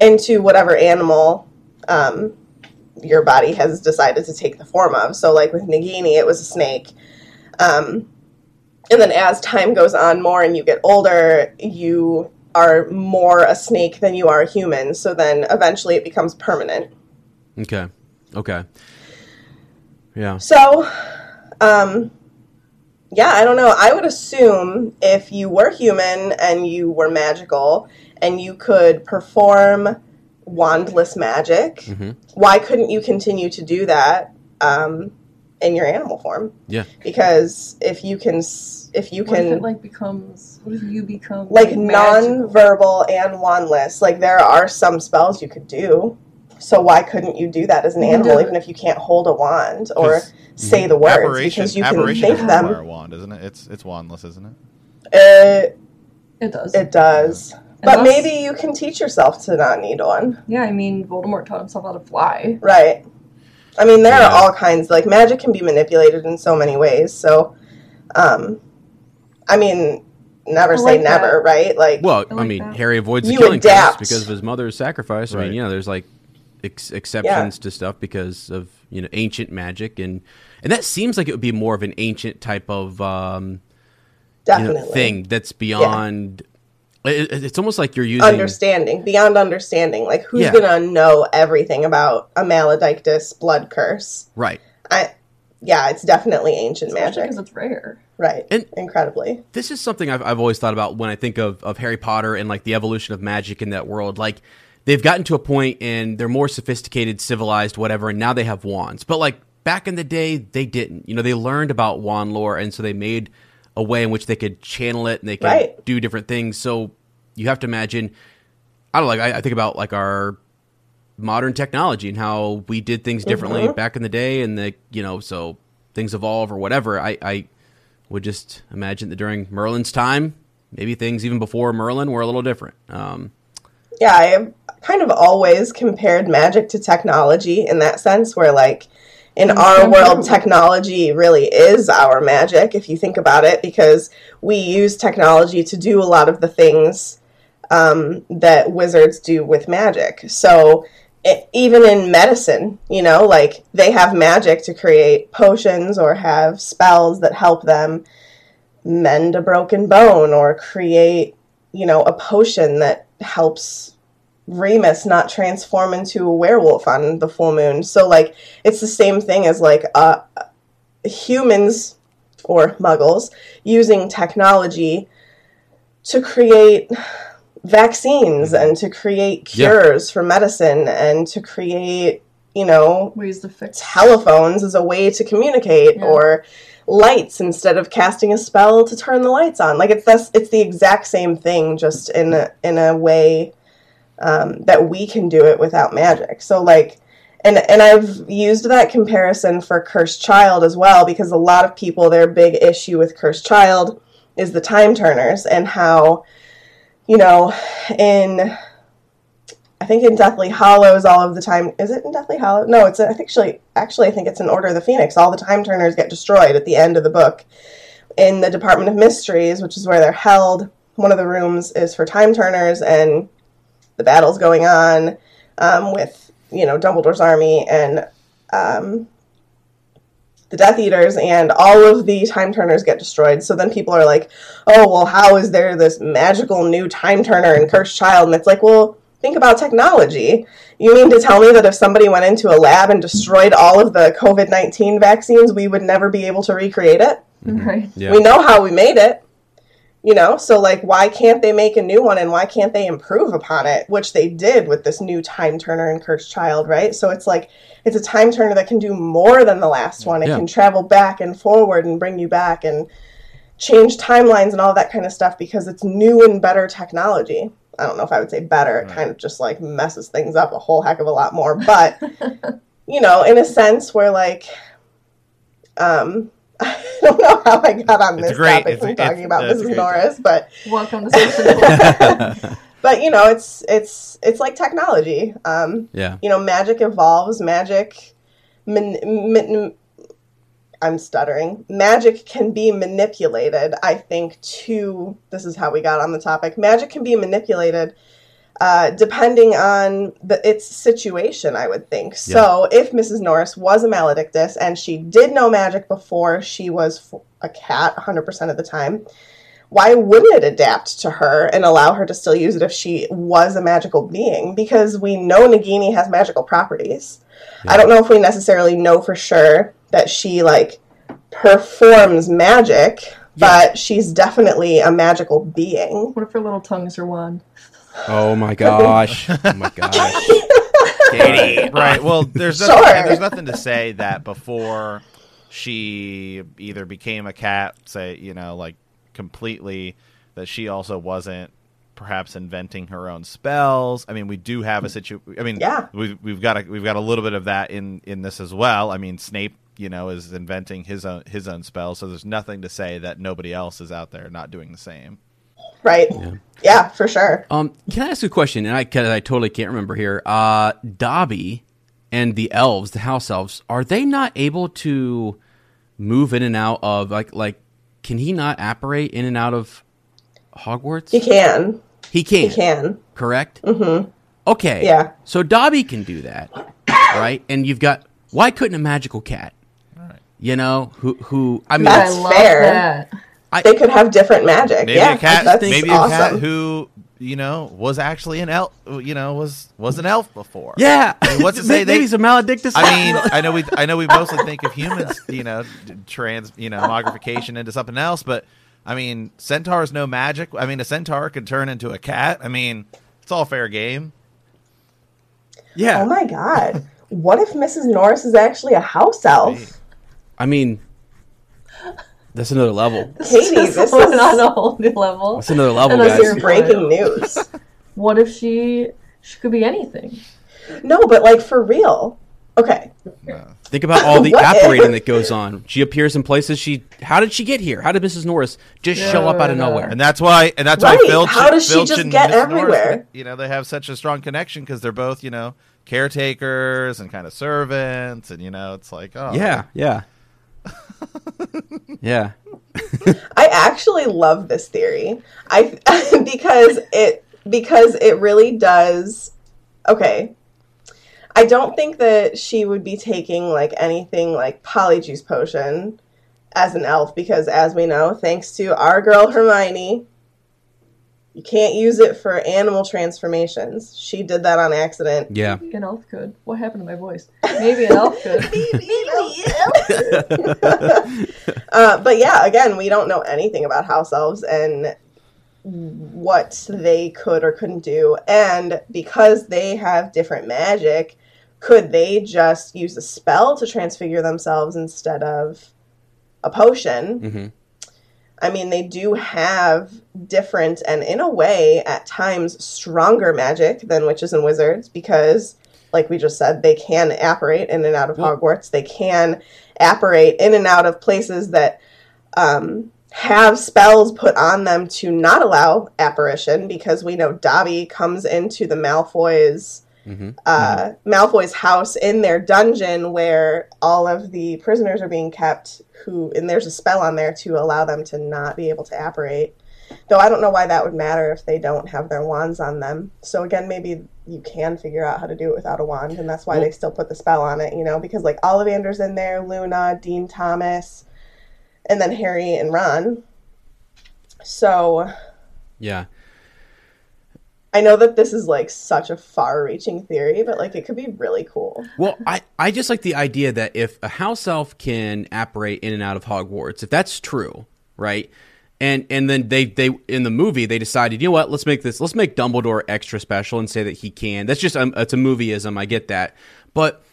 into whatever animal your body has decided to take the form of. So, like with Nagini, it was a snake. And then as time goes on more and you get older, you are more a snake than you are a human. So then eventually it becomes permanent. Okay. Yeah. So... yeah, I don't know. I would assume if you were human and you were magical and you could perform wandless magic, mm-hmm. why couldn't you continue to do that in your animal form? Yeah, because if you can, what if it becomes like non-verbal and wandless? Like, there are some spells you could do. So why couldn't you do that as an animal, even if you can't hold a wand or say the words? Because you can think them. A wand, isn't it? It's wandless, isn't it? It does. Yeah. But maybe you can teach yourself to not need one. Yeah, I mean, Voldemort taught himself how to fly. Right. I mean, there are all kinds. Like, magic can be manipulated in so many ways. So, I mean... Never say never, right? Like, well, I mean, that. Harry avoids the killing curse because of his mother's sacrifice. Right. I mean, yeah, there's like exceptions to stuff because of, you know, ancient magic, and that seems like it would be more of an ancient type of thing that's beyond. Yeah. It's almost like you're using beyond understanding. Like, who's gonna know everything about a Maledictus blood curse? Right. Yeah, it's definitely ancient magic. Because it's rare. Right. And incredibly. This is something I've always thought about when I think of Harry Potter and, like, the evolution of magic in that world. Like, they've gotten to a point and they're more sophisticated, civilized, whatever, and now they have wands. But, like, back in the day, they didn't. You know, they learned about wand lore, and so they made a way in which they could channel it and they could do different things. So you have to imagine, I don't know, like, I think about, like, our modern technology and how we did things differently back in the day, and the, you know, so things evolve or whatever. I would just imagine that during Merlin's time, maybe things even before Merlin were a little different. Yeah, I have kind of always compared magic to technology in that sense, where, like, in our world, technology really is our magic, if you think about it, because we use technology to do a lot of the things that wizards do with magic. So even in medicine, you know, like, they have magic to create potions or have spells that help them mend a broken bone or create, you know, a potion that helps Remus not transform into a werewolf on the full moon. So, like, it's the same thing as, like, humans or muggles using technology to create vaccines and to create cures for medicine and to create, you know, ways to fix telephones as a way to communicate or lights instead of casting a spell to turn the lights on. Like, it's the exact same thing, just in a way that we can do it without magic. So, like, and I've used that comparison for Cursed Child as well, because a lot of people, their big issue with Cursed Child is the time turners and how, you know, I think in Deathly Hallows, all of the time, is it in Deathly Hallows? No, it's actually I think it's in Order of the Phoenix. All the time turners get destroyed at the end of the book. In the Department of Mysteries, which is where they're held, one of the rooms is for time turners, and the battle's going on with, you know, Dumbledore's army and the Death Eaters and all of the Time Turners get destroyed. So then people are like, oh, well, how is there this magical new Time Turner and Cursed Child? And it's like, well, think about technology. You mean to tell me that if somebody went into a lab and destroyed all of the COVID-19 vaccines, we would never be able to recreate it? Right. Yeah. We know how we made it. You know, so, like, why can't they make a new one, and why can't they improve upon it, which they did with this new Time Turner and Cursed Child, right? So it's like, it's a Time Turner that can do more than the last one. It can travel back and forward and bring you back and change timelines and all that kind of stuff because it's new and better technology. I don't know if I would say better. It kind of just, like, messes things up a whole heck of a lot more. But, you know, in a sense where, like, I don't know how I got on this topic from talking about Mrs. Norris, but welcome to Swish. But you know, it's like technology. You know, magic evolves. Magic can be manipulated. I think this is how we got on the topic. Magic can be manipulated depending on its situation, I would think. Yeah. So if Mrs. Norris was a Maledictus and she did know magic before she was a cat 100% of the time, why wouldn't it adapt to her and allow her to still use it if she was a magical being? Because we know Nagini has magical properties. Yeah. I don't know if we necessarily know for sure that she, like, performs magic, but she's definitely a magical being. What if her little tongues are one? Oh my gosh! Oh my gosh! Katie, right? Well, there's nothing to say that before she either became a cat, say, you know, like completely, that she also wasn't perhaps inventing her own spells. I mean, we do have a situation. I mean, we've got a little bit of that in this as well. I mean, Snape, you know, is inventing his own spells. So there's nothing to say that nobody else is out there not doing the same. Right. Yeah, for sure. Can I ask you a question? And I totally can't remember here. Dobby and the elves, the house elves, are they not able to move in and out of, like can he not apparate in and out of Hogwarts? He can. Correct? Mm-hmm. Okay. Yeah. So Dobby can do that, right? And you've got, why couldn't a magical cat? All right. You know, who I mean, that's fair. That. They could have different magic. Maybe a cat. That's maybe awesome. A cat who, you know, was actually an elf. You know, was an elf before. Yeah. I mean, what's to say? Maybe he's a Maledictus. I mean, I know we mostly think of humans, you know, transmogrification into something else. But I mean, centaurs know magic. I mean, a centaur could turn into a cat. I mean, it's all fair game. Yeah. Oh my God! What if Mrs. Norris is actually a house elf? I mean. That's another level. Katie, this is on a whole new level. That's another level, guys. Unless you're breaking news. What if she could be anything? No, but like for real. Okay. No. Think about all the apparating that goes on. She appears in places how did she get here? How did Mrs. Norris just show up out of nowhere? And that's why right. Filch, how does she just get Mrs. everywhere? Norris, you know, they have such a strong connection because they're both, you know, caretakers and kind of servants, and you know, it's like, oh. Yeah. Yeah. I actually love this theory. Because it really does. Okay. I don't think that she would be taking like anything like Polyjuice Potion as an elf because, as we know, thanks to our girl Hermione, you can't use it for animal transformations. She did that on accident. Yeah. Maybe an elf could. What happened to my voice? Maybe an elf could. But yeah, again, we don't know anything about house elves and what they could or couldn't do. And because they have different magic, could they just use a spell to transfigure themselves instead of a potion? Mm-hmm. I mean, they do have different and, in a way, at times, stronger magic than witches and wizards because, like we just said, they can apparate in and out of Hogwarts. They can apparate in and out of places that have spells put on them to not allow apparition because we know Dobby comes into the Malfoys' Malfoy's house in their dungeon where all of the prisoners are being kept, and there's a spell on there to allow them to not be able to apparate. Though I don't know why that would matter if they don't have their wands on them. So again, maybe you can figure out how to do it without a wand, and that's why they still put the spell on it, you know, because, like, Ollivander's in there, Luna, Dean Thomas, and then Harry and Ron. So... yeah. I know that this is, like, such a far-reaching theory, but, like, it could be really cool. Well, I just like the idea that if a house elf can apparate in and out of Hogwarts, if that's true, right, and then they in the movie, they decided, you know what, let's make Dumbledore extra special and say that he can. That's just, it's a movieism, I get that. But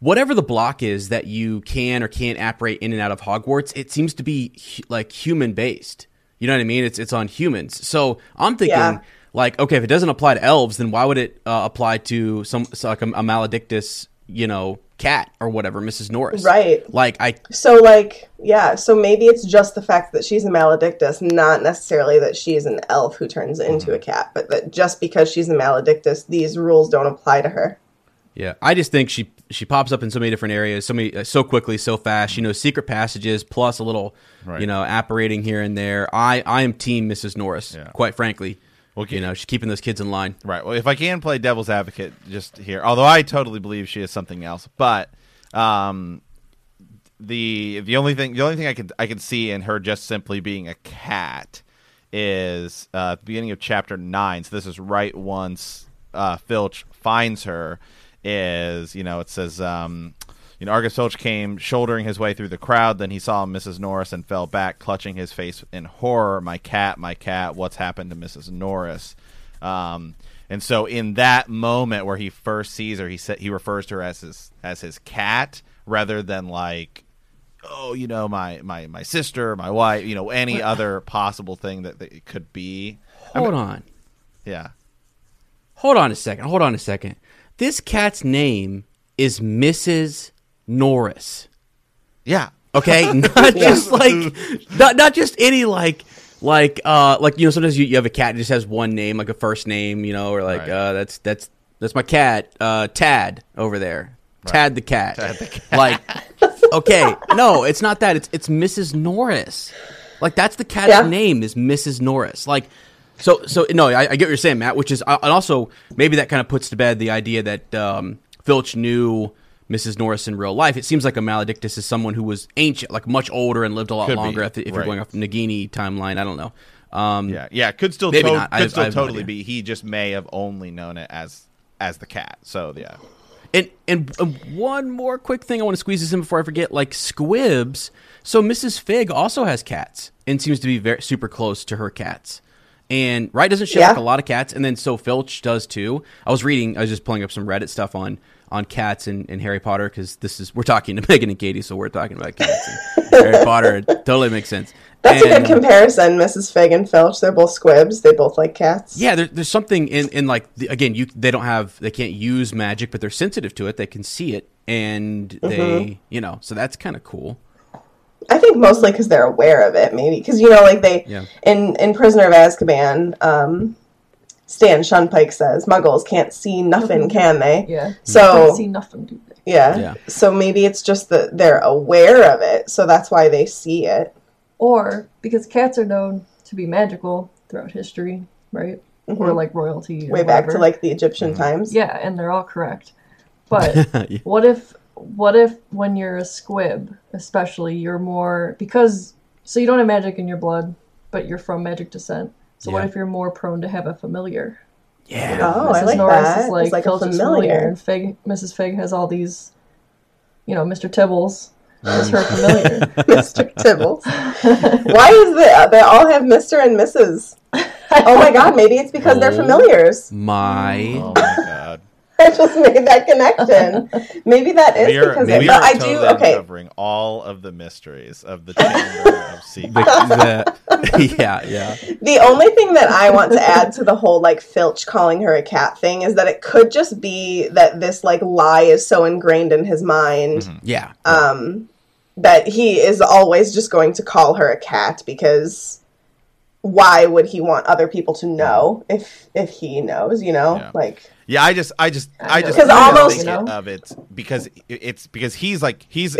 whatever the block is that you can or can't apparate in and out of Hogwarts, it seems to be, like, human-based. You know what I mean? It's on humans. So I'm thinking... yeah. Like, okay, if it doesn't apply to elves, then why would it apply to a Maledictus, you know, cat or whatever, Mrs. Norris? Right. So maybe it's just the fact that she's a Maledictus, not necessarily that she's an elf who turns into a cat, but that just because she's a Maledictus, these rules don't apply to her. Yeah, I just think she pops up in so many different areas, so quickly, so fast. You know, secret passages plus a little, you know, apparating here and there. I am team Mrs. Norris, quite frankly. Well, you know, she's keeping those kids in line. Right. Well, if I can play devil's advocate just here, although I totally believe she is something else, but the only thing I could see in her just simply being a cat is at the beginning of chapter 9. So this is right once Filch finds her. Is, you know, it says, you know, Argus Filch came shouldering his way through the crowd. Then he saw Mrs. Norris and fell back, clutching his face in horror. My cat, what's happened to Mrs. Norris? And so in that moment where he first sees her, he refers to her as his cat rather than like, oh, you know, my sister, my wife, you know, any other possible thing that it could be. Hold on. Yeah. Hold on a second. This cat's name is Mrs. Norris. Yeah. Okay. Not just any, you know, sometimes you have a cat and it just has one name, like a first name, you know, or like, that's my cat, Tad over there. Right. Tad the cat. Like, okay. No, it's not that. It's Mrs. Norris. Like, that's the cat's name is Mrs. Norris. Like, so no, I get what you're saying, Matt, which is, and also maybe that kind of puts to bed the idea that, Filch knew Mrs. Norris in real life. It seems like a Maledictus is someone who was ancient, like much older and lived a lot longer. If you're going off the Nagini timeline, I don't know. Could still totally be. He just may have only known it as the cat. So yeah. And one more quick thing I want to squeeze this in before I forget, like Squibs. So Mrs. Figg also has cats and seems to be super close to her cats. And doesn't she like a lot of cats? And then so Filch does too. I was just pulling up some Reddit stuff on cats and Harry Potter, because we're talking to Megan and Katie, so we're talking about cats and Harry Potter. It totally makes sense. That's a good comparison, Mrs. Figg and Filch. They're both Squibs. They both like cats. Yeah, there's something in like, again, they can't use magic, but they're sensitive to it. They can see it, and they, you know, so that's kind of cool. I think mostly because they're aware of it, maybe. Because, you know, like in Prisoner of Azkaban, Stan Shunpike says, Muggles can't see nothing, can they? Yeah. So, can't see nothing, do they? Yeah. So maybe it's just that they're aware of it, so that's why they see it. Or, because cats are known to be magical throughout history, right? Mm-hmm. Or, like, royalty. Way back to, like, the Egyptian times. Yeah, and they're all correct. But What if when you're a Squib, especially, you're more... because... so you don't have magic in your blood, but you're from magic descent. So what if you're more prone to have a familiar? Yeah. Oh, Mrs. I like Norris that. Is like, it's like a familiar. And Mrs. Figg has all these... you know, Mr. Tibbles is her familiar. Mr. Tibbles. Why is that? They all have Mr. and Mrs. Oh my god, maybe it's because they're familiars. Oh my god. I just made that connection. Maybe that is because of that. I do. Okay. Covering all of the mysteries of the Chamber of Secrets. The only thing that I want to add to the whole like Filch calling her a cat thing is that it could just be that this like lie is so ingrained in his mind. Mm-hmm. Yeah. That he is always just going to call her a cat, because why would he want other people to know if he knows, you know? Yeah. Like, yeah, I just almost think of it because it's because he's like he's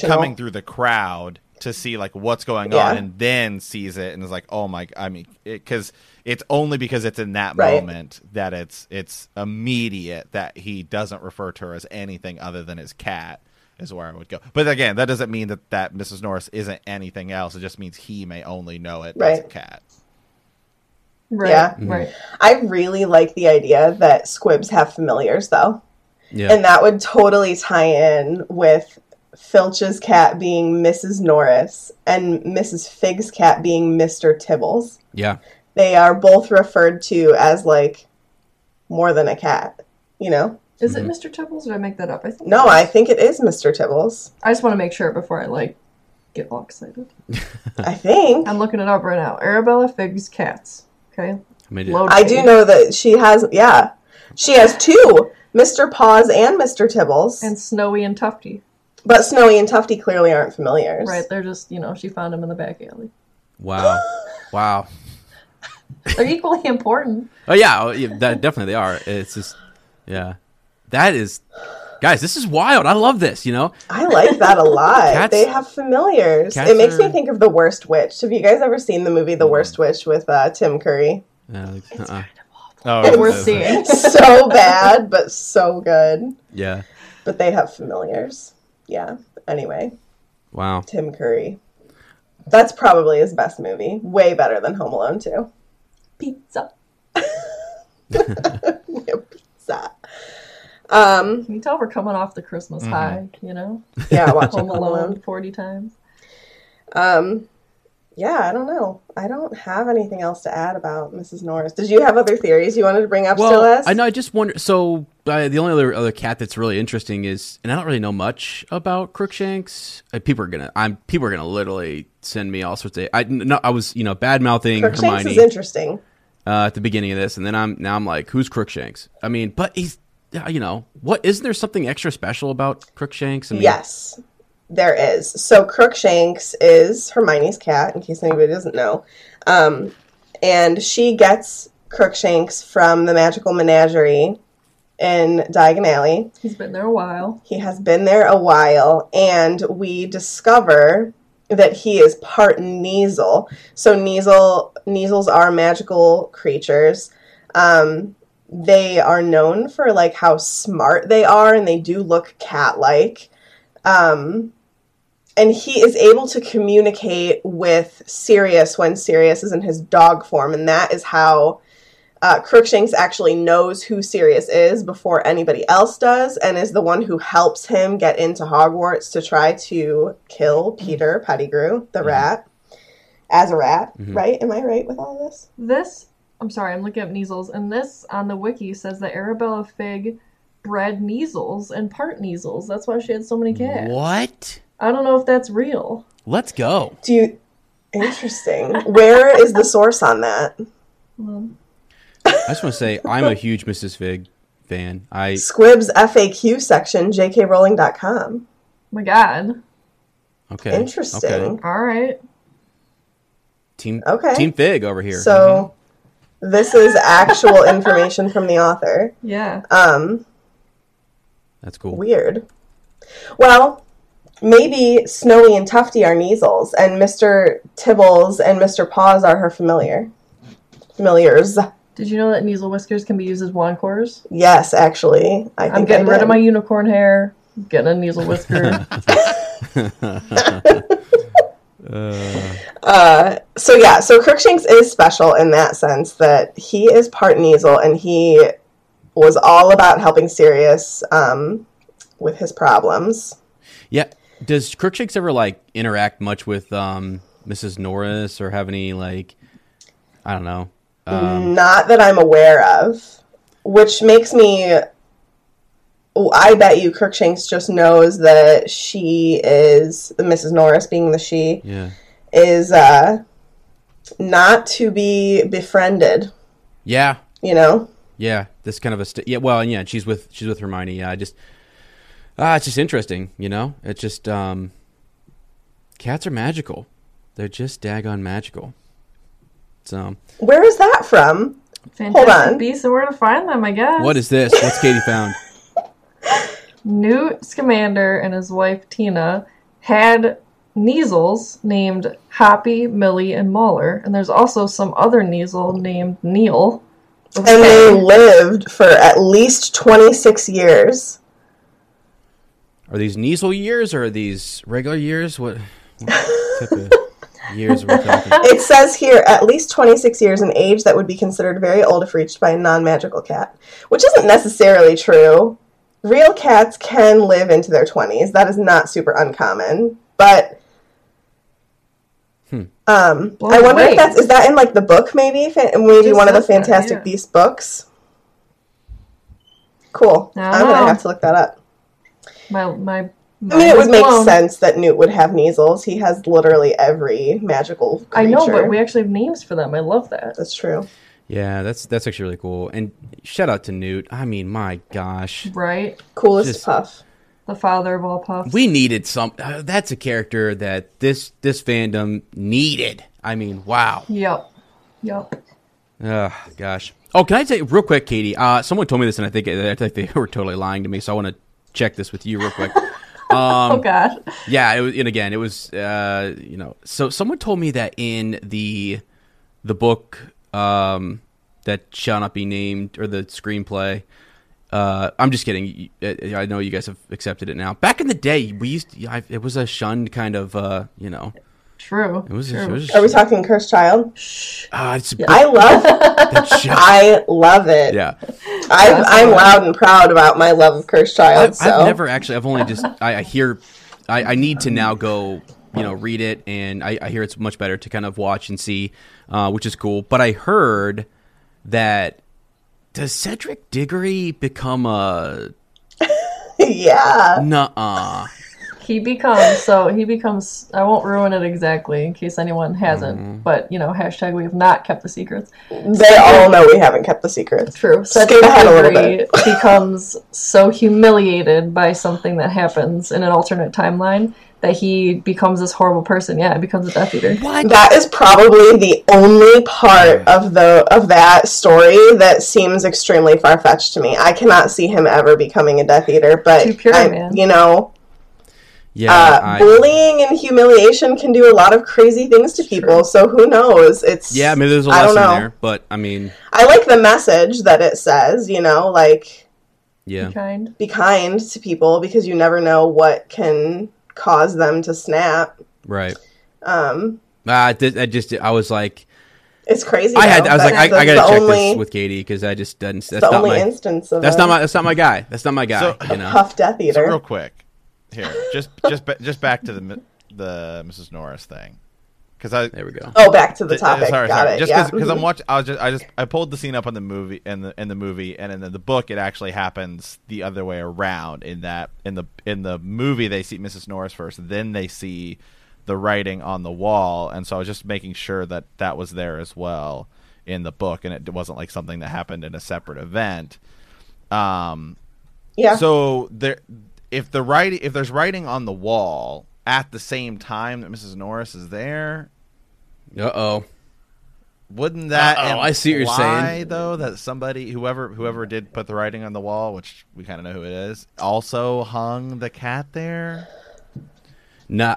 coming through the crowd to see like what's going on, and then sees it and is like, oh my, I mean, because It's only because it's in that moment that it's immediate that he doesn't refer to her as anything other than his cat is where I would go. But again, that doesn't mean that, that Mrs. Norris isn't anything else. It just means he may only know it as a cat. Right. Yeah. Right. I really like the idea that squibs have familiars, though. Yeah. And that would totally tie in with Filch's cat being Mrs. Norris and Mrs. Figg's cat being Mr. Tibbles. Yeah. They are both referred to as, like, more than a cat, you know? Is it Mr. Tibbles, or did I make that up? I think no, I think it is Mr. Tibbles. I just want to make sure before I, like, get all excited. I think. I'm looking it up right now. Arabella Figg's cats. Okay? I do know that she has, she has two, Mr. Paws and Mr. Tibbles. And Snowy and Tufty. But Snowy and Tufty clearly aren't familiars. Right, they're just, you know, she found them in the back alley. Wow. Wow. They're equally important. Oh, yeah, that, definitely they are. It's just, yeah. That is, guys, this is wild. I love this, you know? I like that a lot. Cats, they have familiars. It makes me think of The Worst Witch. Have you guys ever seen the movie The Worst Witch with Tim Curry? It's kind of awful. Oh, we're seeing so bad, but so good. Yeah. But they have familiars. Yeah. Anyway. Wow. Tim Curry. That's probably his best movie. Way better than Home Alone 2. Pizza. Pizza. Can you tell we're coming off the Christmas high, you know? Yeah, watching Home Alone 40 times. Yeah, I don't know. I don't have anything else to add about Mrs. Norris. Did you have other theories you wanted to bring up still, Les? I know. I just wonder. So the only other cat that's really interesting is, and I don't really know much about Crookshanks. People are gonna literally send me all sorts of. I was bad mouthing Hermione. Crookshanks is interesting at the beginning of this, and then I'm like, who's Crookshanks? I mean, but he's what? Isn't there something extra special about Crookshanks? I mean, yes. There is. So Crookshanks is Hermione's cat, in case anybody doesn't know. And she gets Crookshanks from the Magical Menagerie in Diagon Alley. He's been there a while. And we discover that he is part Kneazle. So Kneazles are magical creatures. They are known for, like, how smart they are, and they do look cat-like. And he is able to communicate with Sirius when Sirius is in his dog form. And that is how Crookshanks actually knows who Sirius is before anybody else does, and is the one who helps him get into Hogwarts to try to kill Peter Pettigrew, the rat, as a rat. Mm-hmm. Right? Am I right with all this? I'm sorry, I'm looking up Kneazles. And this on the wiki says that Arabella Figg bred Kneazles and part Kneazles. That's why she had so many cats. What? I don't know if that's real. Let's go. Interesting. Where is the source on that? I just want to say I'm a huge Mrs. Figg fan. Squib's FAQ section, jkrowling.com. My God. Okay. Interesting. Okay. All right. Team Fig over here. So this is actual information from the author. Yeah. That's cool. Weird. Well, maybe Snowy and Tufty are Kneazles, and Mr. Tibbles and Mr. Paws are her familiars. Did you know that Kneazle whiskers can be used as wand cores? Yes, actually. I'm getting rid of my unicorn hair. I'm getting a Kneazle whisker. So Crookshanks is special in that sense that he is part Kneazle, and he was all about helping Sirius with his problems. Yeah. Does Crookshanks ever, like, interact much with Mrs. Norris or have any, like, I don't know. Not that I'm aware of, which makes me... I bet you Crookshanks just knows that she is, Mrs. Norris being the she, is not to be befriended. Yeah. You know? Yeah, this kind of a... she's with Hermione. Yeah, I just... it's just interesting, you know? It's just... cats are magical. They're just daggone magical. So... Where is that from? Fantastic Hold on. Beasts and Where to Find Them, I guess. What is this? What's Katie found? Newt Scamander and his wife Tina had Kneazles named Hoppy, Millie, and Mauler, and there's also some other Kneazle named Neil. And they lived for at least 26 years. Are these Kneazle years or are these regular years? What type of years we're talking? It says here at least 26 years, an age that would be considered very old if reached by a non-magical cat, which isn't necessarily true. Real cats can live into their 20s. That is not super uncommon, but... I wonder if that's... Is that in, like, the book, maybe? Maybe one of the Fantastic Beast books? Cool. I'm going to have to look that up. I mean, it would make sense that Newt would have Kneazles. He has literally every magical creature. I know, but we actually have names for them. I love that. That's true. Yeah, that's actually really cool. And shout out to Newt. I mean, my gosh. Right? Coolest puff. The father of all puffs. We needed some... that's a character that this fandom needed. I mean, wow. Yep. Gosh. Oh, can I tell you real quick, Katie? Someone told me this, and I think they were totally lying to me, so I want to check this with you real quick. Oh, God. Yeah, it was, and again, it was, So someone told me that in the book... that shall not be named, or the screenplay. I'm just kidding. I know you guys have accepted it now. Back in the day, it was a shunned kind of, True. Are we talking Cursed Child? I love it. Yeah. I'm loud and proud about my love of Cursed Child. I need to now go... read it, and I hear it's much better to kind of watch and see, which is cool. But I heard that, does Cedric Diggory become a... yeah. Nuh-uh. He becomes, I won't ruin it exactly in case anyone hasn't, but, hashtag we have not kept the secrets. They all know we haven't kept the secrets. True. Cedric Diggory becomes so humiliated by something that happens in an alternate timeline that he becomes this horrible person. Yeah, he becomes a Death Eater. What? That is probably the only part of that story that seems extremely far-fetched to me. I cannot see him ever becoming a Death Eater, but, bullying and humiliation can do a lot of crazy things to people, so who knows? Maybe there's a lesson there, but, I mean... I like the message that it says, be kind to people, because you never know what can... cause them to snap. Right. I was like... It's crazy. I gotta check this with Katie, because I just didn't... That's not my guy. That's not my guy. So, Puff Death Eater. So real quick, here, just back to the Mrs. Norris thing. There we go. Oh, back to the topic. Sorry. I'm watching. I pulled the scene up on the movie and the movie, and in the book, it actually happens the other way around. In that, in the movie, they see Mrs. Norris first, then they see the writing on the wall, and so I was just making sure that that was there as well in the book, and it wasn't like something that happened in a separate event. Yeah. So there, if there's writing on the wall at the same time that Mrs. Norris is there, wouldn't that imply, I see what you're saying, though, that somebody, whoever did put the writing on the wall, which we kind of know who it is, also hung the cat there? No,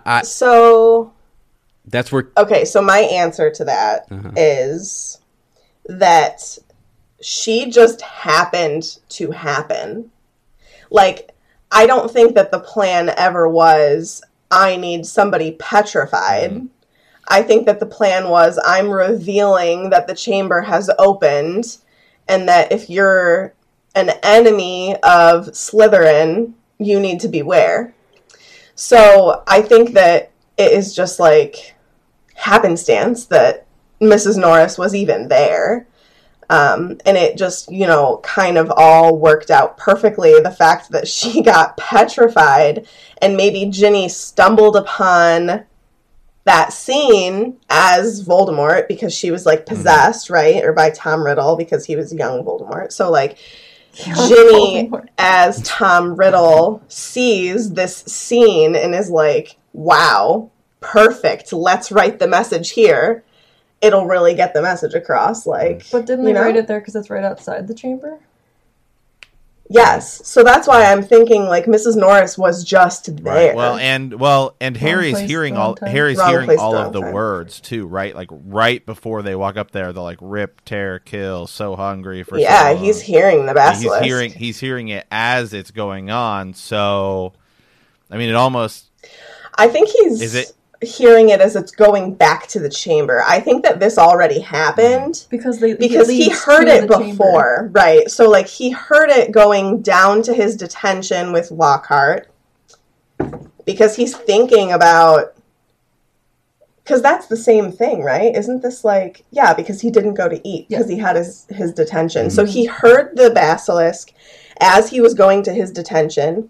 that's where. Okay, so my answer to that is that she just happened to happen. Like, I don't think that the plan ever was, I need somebody petrified. Mm-hmm. I think that the plan was, I'm revealing that the chamber has opened, and that if you're an enemy of Slytherin, you need to beware. So I think that it is just like happenstance that Mrs. Norris was even there. And it just, kind of all worked out perfectly. The fact that she got petrified, and maybe Ginny stumbled upon that scene as Voldemort, because she was, like, possessed, right? Or by Tom Riddle, because he was young Voldemort. So, like, Ginny as Tom Riddle sees this scene and is like, wow, perfect. Let's write the message here. It'll really get the message across. But didn't they write it there because it's right outside the chamber? Yes, so that's why I'm thinking like Mrs. Norris was just there. Right. Well, and Harry's hearing all of the words too, right? Like right before they walk up there, they're like rip, tear, kill, so hungry for. Yeah, so long. He's hearing the basilisk. He's hearing it as it's going on. So, I mean, it almost. I think he's hearing it as it's going back to the chamber. I think that this already happened because he heard it before, right? So like he heard it going down to his detention with Lockhart because he's thinking about because that's the same thing, right? Isn't this like because he didn't go to eat because he had his detention. Mm-hmm. So he heard the basilisk as he was going to his detention.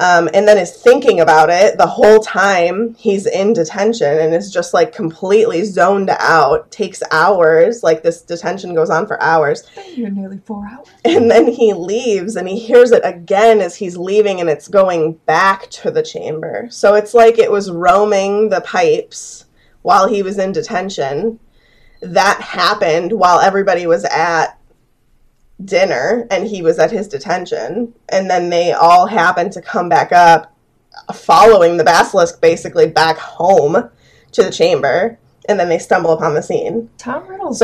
And then is thinking about it the whole time he's in detention and is just like completely zoned out, takes hours, like this detention goes on for hours. You're nearly 4 hours. And then he leaves and he hears it again as he's leaving and it's going back to the chamber. So it's like it was roaming the pipes while he was in detention. That happened while everybody was at dinner and he was at his detention, and then they all happened to come back up following the basilisk basically back home to the chamber, and then they stumble upon the scene. Tom Riddle's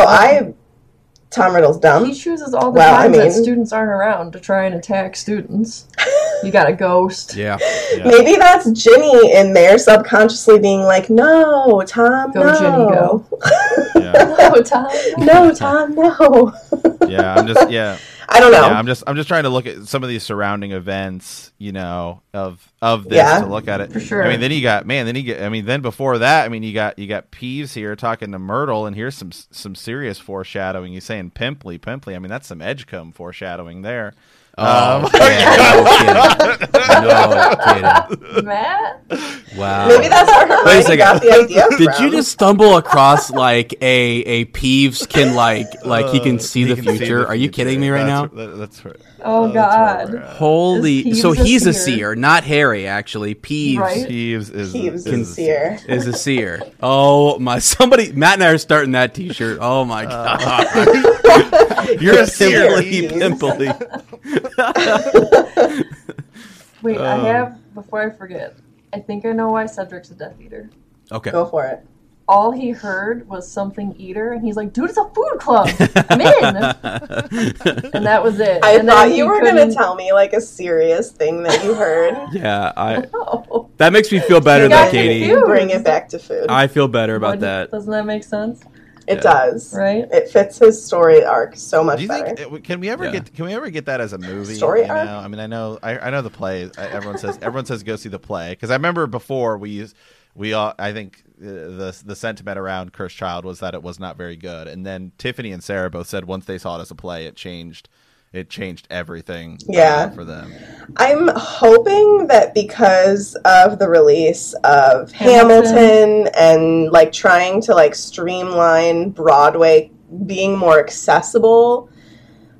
dumb. He chooses all the times that students aren't around to try and attack students. You got a ghost. Yeah. Maybe that's Ginny in there subconsciously being like, no, Tom, go, no. Go, Ginny, go. No, Tom. No, Tom, no. I don't know. Yeah, I'm just trying to look at some of these surrounding events, you know, of this to look at it. For sure. I mean, then you got before that, I mean, you got Peeves here talking to Myrtle, and here's some serious foreshadowing. He's saying pimply. I mean, that's some Edgecombe foreshadowing there. No kidding. Matt? Wow. Maybe that's where Hermione got the idea from. Did you just stumble across like a Peeves can like he can see the future? Are you kidding me right now? That's right. Oh God. Holy. So he's a seer, not Harry actually. Peeves. Right? Peeves is a seer. Oh my. Somebody. Matt and I are starting that T-shirt. Oh my God. You're a seer. Pimply. Wait, before I forget, I think I know why Cedric's a Death Eater. Okay. Go for it. All he heard was something eater, and he's like, dude, it's a food club. I'm in. And that was it. I thought you were going to tell me, like, a serious thing that you heard. Yeah. That makes me feel better, though, Katie. Bring it back to food. I feel better about that. Doesn't that make sense? It does, right? It fits his story arc so much better. Can we ever get that as a movie? Story arc? I mean, I know the play. Everyone says go see the play because I remember before the sentiment around Cursed Child was that it was not very good, and then Tiffany and Sarah both said once they saw it as a play, it changed everything for them. I'm hoping that because of the release of Hamilton and like trying to like streamline Broadway being more accessible,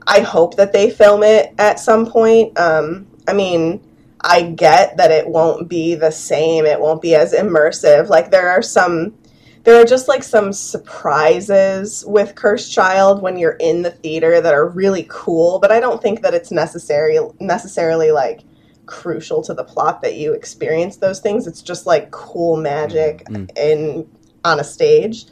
I hope that they film it at some point. I mean, I get that it won't be the same. It won't be as immersive. Like there are just like some surprises with Cursed Child when you're in the theater that are really cool, but I don't think that it's necessarily like crucial to the plot that you experience those things. It's just like cool magic on a stage.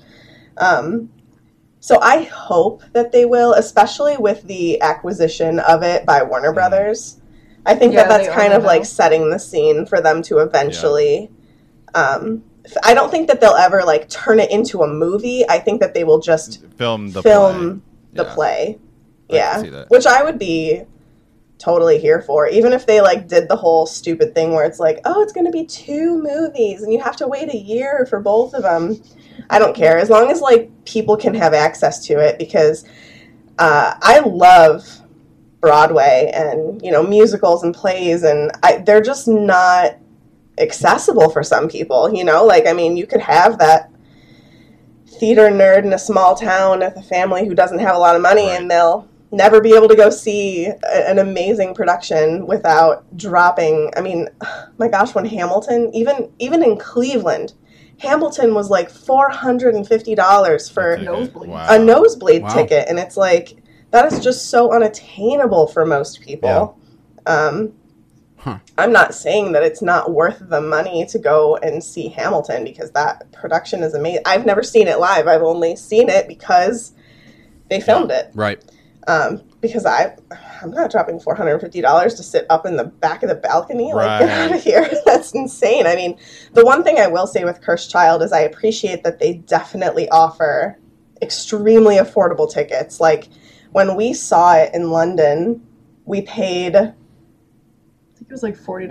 So I hope that they will, especially with the acquisition of it by Warner Brothers. I think that's kind of like setting the scene for them to eventually... I don't think that they'll ever like turn it into a movie. I think that they will just film the play. Yeah. Which I would be totally here for. Even if they like did the whole stupid thing where it's like, oh, it's going to be two movies and you have to wait a year for both of them. I don't care. As long as like people can have access to it, because I love Broadway and, you know, musicals and plays, and they're just not accessible for some people, you know? Like, I mean, you could have that theater nerd in a small town with a family who doesn't have a lot of money, and they'll never be able to go see an amazing production without dropping. I mean, my gosh, when Hamilton, even in Cleveland, Hamilton was like $450 for a nosebleed ticket, and it's like, that is just so unattainable for most people. Yeah. I'm not saying that it's not worth the money to go and see Hamilton, because that production is amazing. I've never seen it live. I've only seen it because they filmed it. Right. Because I'm not dropping $450 to sit up in the back of the balcony. Right. Like, get out of here. That's insane. I mean, the one thing I will say with Cursed Child is I appreciate that they definitely offer extremely affordable tickets. Like, when we saw it in London, we paid... I think it was like $40.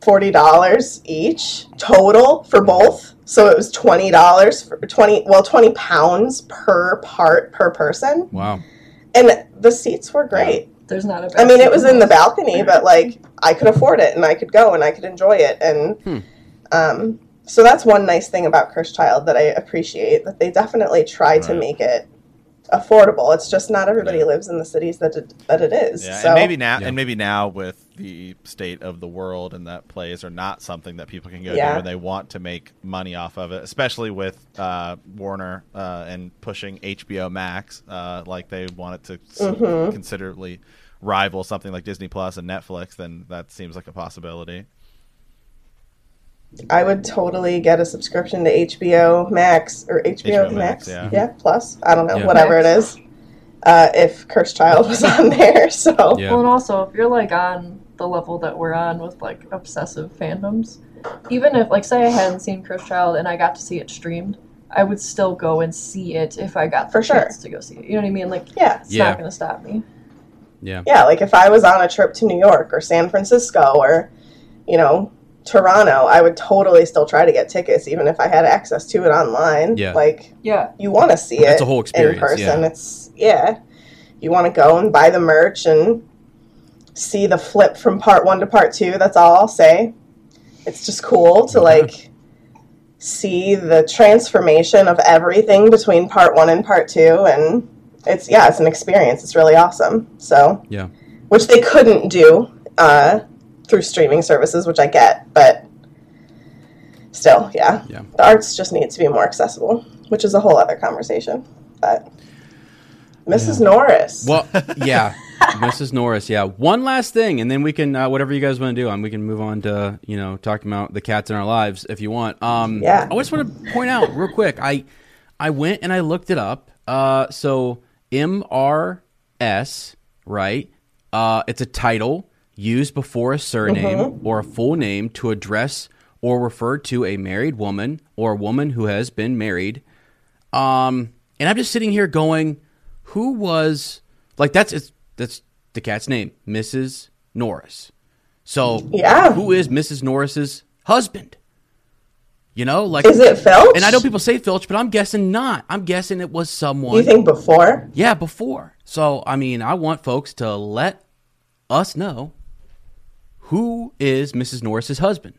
$40 each total for both. So it was $20 for £20 per part per person. Wow. And the seats were great. There's not a bad, I mean, it was in the balcony, but like I could afford it and I could go and I could enjoy it. And so that's one nice thing about Cursed Child that I appreciate, that they definitely try to make it affordable. It's just not everybody lives in the cities that it is. Yeah, so. And maybe now, and maybe now with the state of the world and that plays are not something that people can go to, and they want to make money off of it, especially with Warner and pushing HBO Max, like they want it to considerably rival something like Disney Plus and Netflix. Then that seems like a possibility. I would totally get a subscription to HBO Max or HBO Max. Plus. I don't know, whatever Max. It is. If Cursed Child was on there, so. Yeah. Well, and also, if you're like on the level that we're on with like obsessive fandoms, even if, like, say I hadn't seen Cursed Child and I got to see it streamed, I would still go and see it if I got the chance to go see it. You know what I mean? Like, it's not going to stop me. Yeah. Yeah, like if I was on a trip to New York or San Francisco or, you know, Toronto, I would totally still try to get tickets even if I had access to it online. Like, you want to see it. It's a whole experience in person. It's you want to go and buy the merch and see the flip from part one to part two. That's all I'll say. It's just cool to like see the transformation of everything between part one and part two, and it's it's an experience. It's really awesome. So which they couldn't do through streaming services, which I get, but still, the arts just needs to be more accessible, which is a whole other conversation. But Mrs. Norris. Well, Mrs. Norris. Yeah. One last thing, and then we can whatever you guys want to do, and we can move on to talking about the cats in our lives if you want. I just want to point out real quick. I went and I looked it up. So MRS, right? It's a title used before a surname or a full name to address or refer to a married woman or a woman who has been married. And I'm just sitting here going, who was like, that's the cat's name, Mrs. Norris. So who is Mrs. Norris's husband? You know, like, is it Filch? And I know people say Filch, but I'm guessing not. I'm guessing it was someone. You think before? Yeah, before. So, I mean, I want folks to let us know. Who is Mrs. Norris's husband?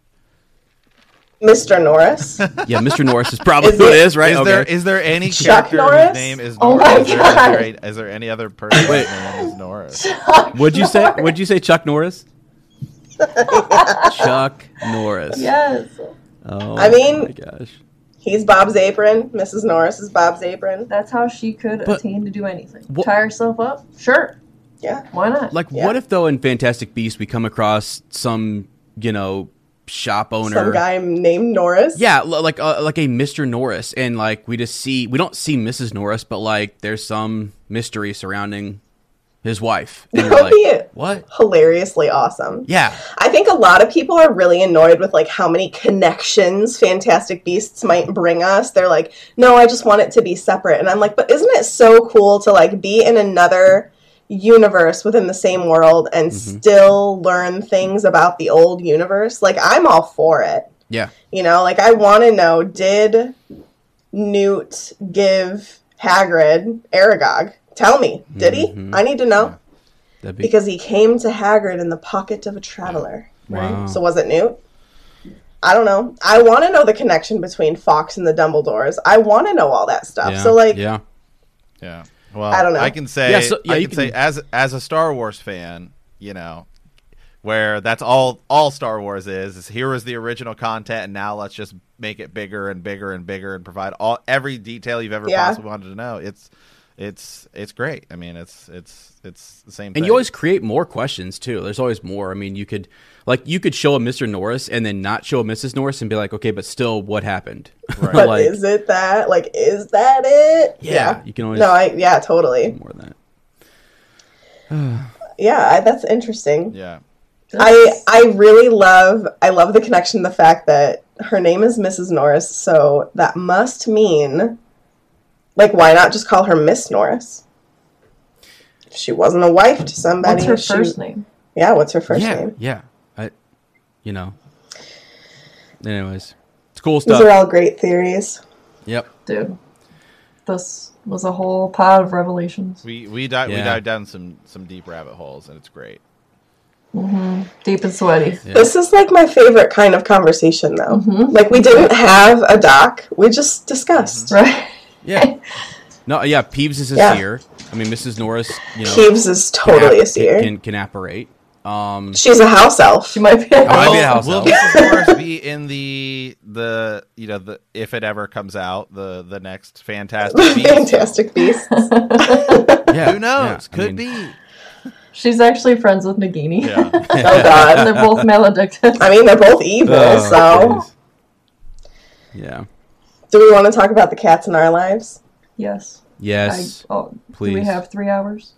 Mr. Norris. Yeah, Mr. Norris is probably who it is, right? Is there any Chuck character Norris? Whose name is Norris? Oh my God. Is there any other person whose name is Norris? Would you say Chuck Norris? Chuck Norris. Yes. Oh, I mean, my gosh. He's Bob's apron. Mrs. Norris is Bob's apron. That's how she could attain to do anything. Tie herself up? Sure. Yeah, why not? Like, what if, though, in Fantastic Beasts, we come across some, shop owner. Some guy named Norris? Yeah, like a Mr. Norris. And, like, we don't see Mrs. Norris, but, like, there's some mystery surrounding his wife. That would be what? Hilariously awesome. Yeah. I think a lot of people are really annoyed with, like, how many connections Fantastic Beasts might bring us. They're like, no, I just want it to be separate. And I'm like, but isn't it so cool to, like, be in another universe within the same world and still learn things about the old universe? Like, I'm all for it. Yeah. You know, like, I want to know, did Newt give Hagrid Aragog? Tell me. Did he? I need to know. Yeah. Because he came to Hagrid in the pocket of a traveler. Right? Wow. So was it Newt? I don't know. I want to know the connection between Fox and the Dumbledores. I want to know all that stuff. Yeah. So, like... Yeah. Yeah. Well, I don't know. I can say, I can say as a Star Wars fan, where that's all Star Wars is here is the original content, and now let's just make it bigger and bigger and bigger and provide every detail you've ever possibly wanted to know. It's It's great. I mean, it's the same thing. And you always create more questions too. There's always more. I mean, you could show a Mr. Norris and then not show a Mrs. Norris and be like, okay, but still, what happened? Right. But like, is it that? Like, is that it? Yeah. You can always. No, yeah, totally. More than that. Yeah, that's interesting. Yeah. I really love the connection, the fact that her name is Mrs. Norris, so that must mean. Like, why not just call her Miss Norris? She wasn't a wife to somebody. What's her first name? Yeah, what's her first name? Yeah, Anyways, it's cool stuff. These are all great theories. Yep. Dude, this was a whole pod of revelations. We dived down some deep rabbit holes, and it's great. Mm-hmm. Deep and sweaty. Yeah. This is like my favorite kind of conversation, though. Mm-hmm. Like, we didn't have a doc. We just discussed. Mm-hmm. Right. Yeah. No, yeah, Peeves is a seer. I mean, Mrs. Norris, Peeves is totally a seer. Can apparate. She's a house elf. She might be a house elf. Will Mrs. Norris be in the the, if it ever comes out, the next Fantastic Beasts? Yeah. Who knows? Yeah, Could be. She's actually friends with Nagini. Yeah. Oh god. They're both Maledictus. I mean, they're both evil, so. Yeah. Do we want to talk about the cats in our lives? Yes. Yes. Please. Do we have 3 hours?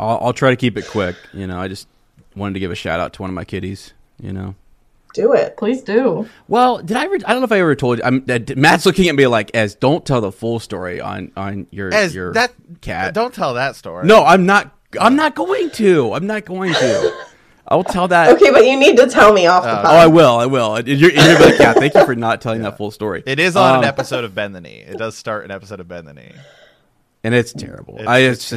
I'll try to keep it quick. I just wanted to give a shout out to one of my kitties. Do it. Please do. Well, did I? I don't know if I ever told you. Matt's looking at me like, "Ez, don't tell the full story on your that cat. Don't tell that story." No, I'm not going to. I'll tell that. Okay, but you need to tell me off the pod. Oh, I will. You're like, yeah, thank you for not telling that full story. It is on an episode of Bend the Knee. It does start an episode of Bend the Knee. And it's terrible. I was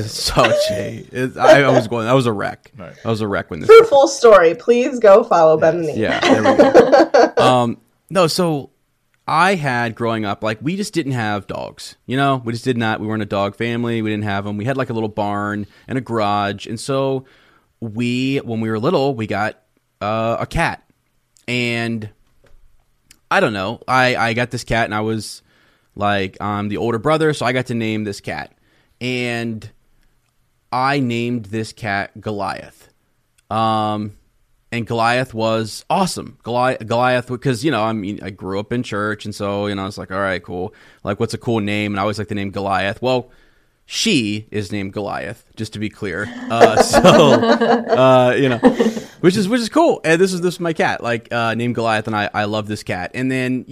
a wreck. Right. I was a wreck when this. For full story, please go follow Bend the Knee. Yeah, there we go. No, so I had, growing up, like, we just didn't have dogs. We just did not. We weren't a dog family. We didn't have them. We had like a little barn and a garage. And so when we were little, we got a cat, and I don't know. I got this cat, and I was like, I'm the older brother, so I got to name this cat, and I named this cat Goliath. And Goliath was awesome. Goliath, because I grew up in church, and so I was like, all right, cool. Like, what's a cool name? And I always like the name Goliath. Well, she is named Goliath, just to be clear. Which is cool. And this is my cat, like, named Goliath, and I love this cat. And then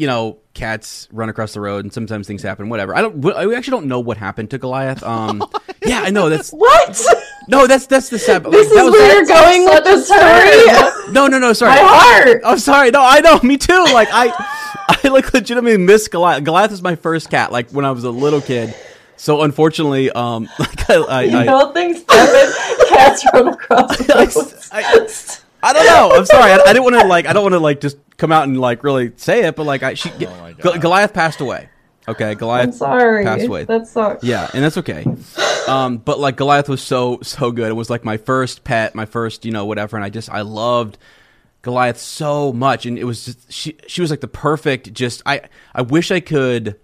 cats run across the road, and sometimes things happen. Whatever. We actually don't know what happened to Goliath. Yeah, I know that's what. No, that's the sad. This is where you're going with the story. No, sorry. My heart. I'm sorry. No, I know. Me too. Like I like legitimately miss Goliath. Goliath is my first cat. Like, when I was a little kid. So unfortunately, things happen. Cats run across the road. I don't know. I'm sorry. I didn't want to I don't want to just come out and really say it, but Goliath passed away. Okay, Goliath. I'm sorry. Passed away. That sucks. Yeah, and that's okay. But Goliath was so good. It was my first pet, my first whatever, and I loved Goliath so much, and it was just, she was the perfect. Just I wish I could.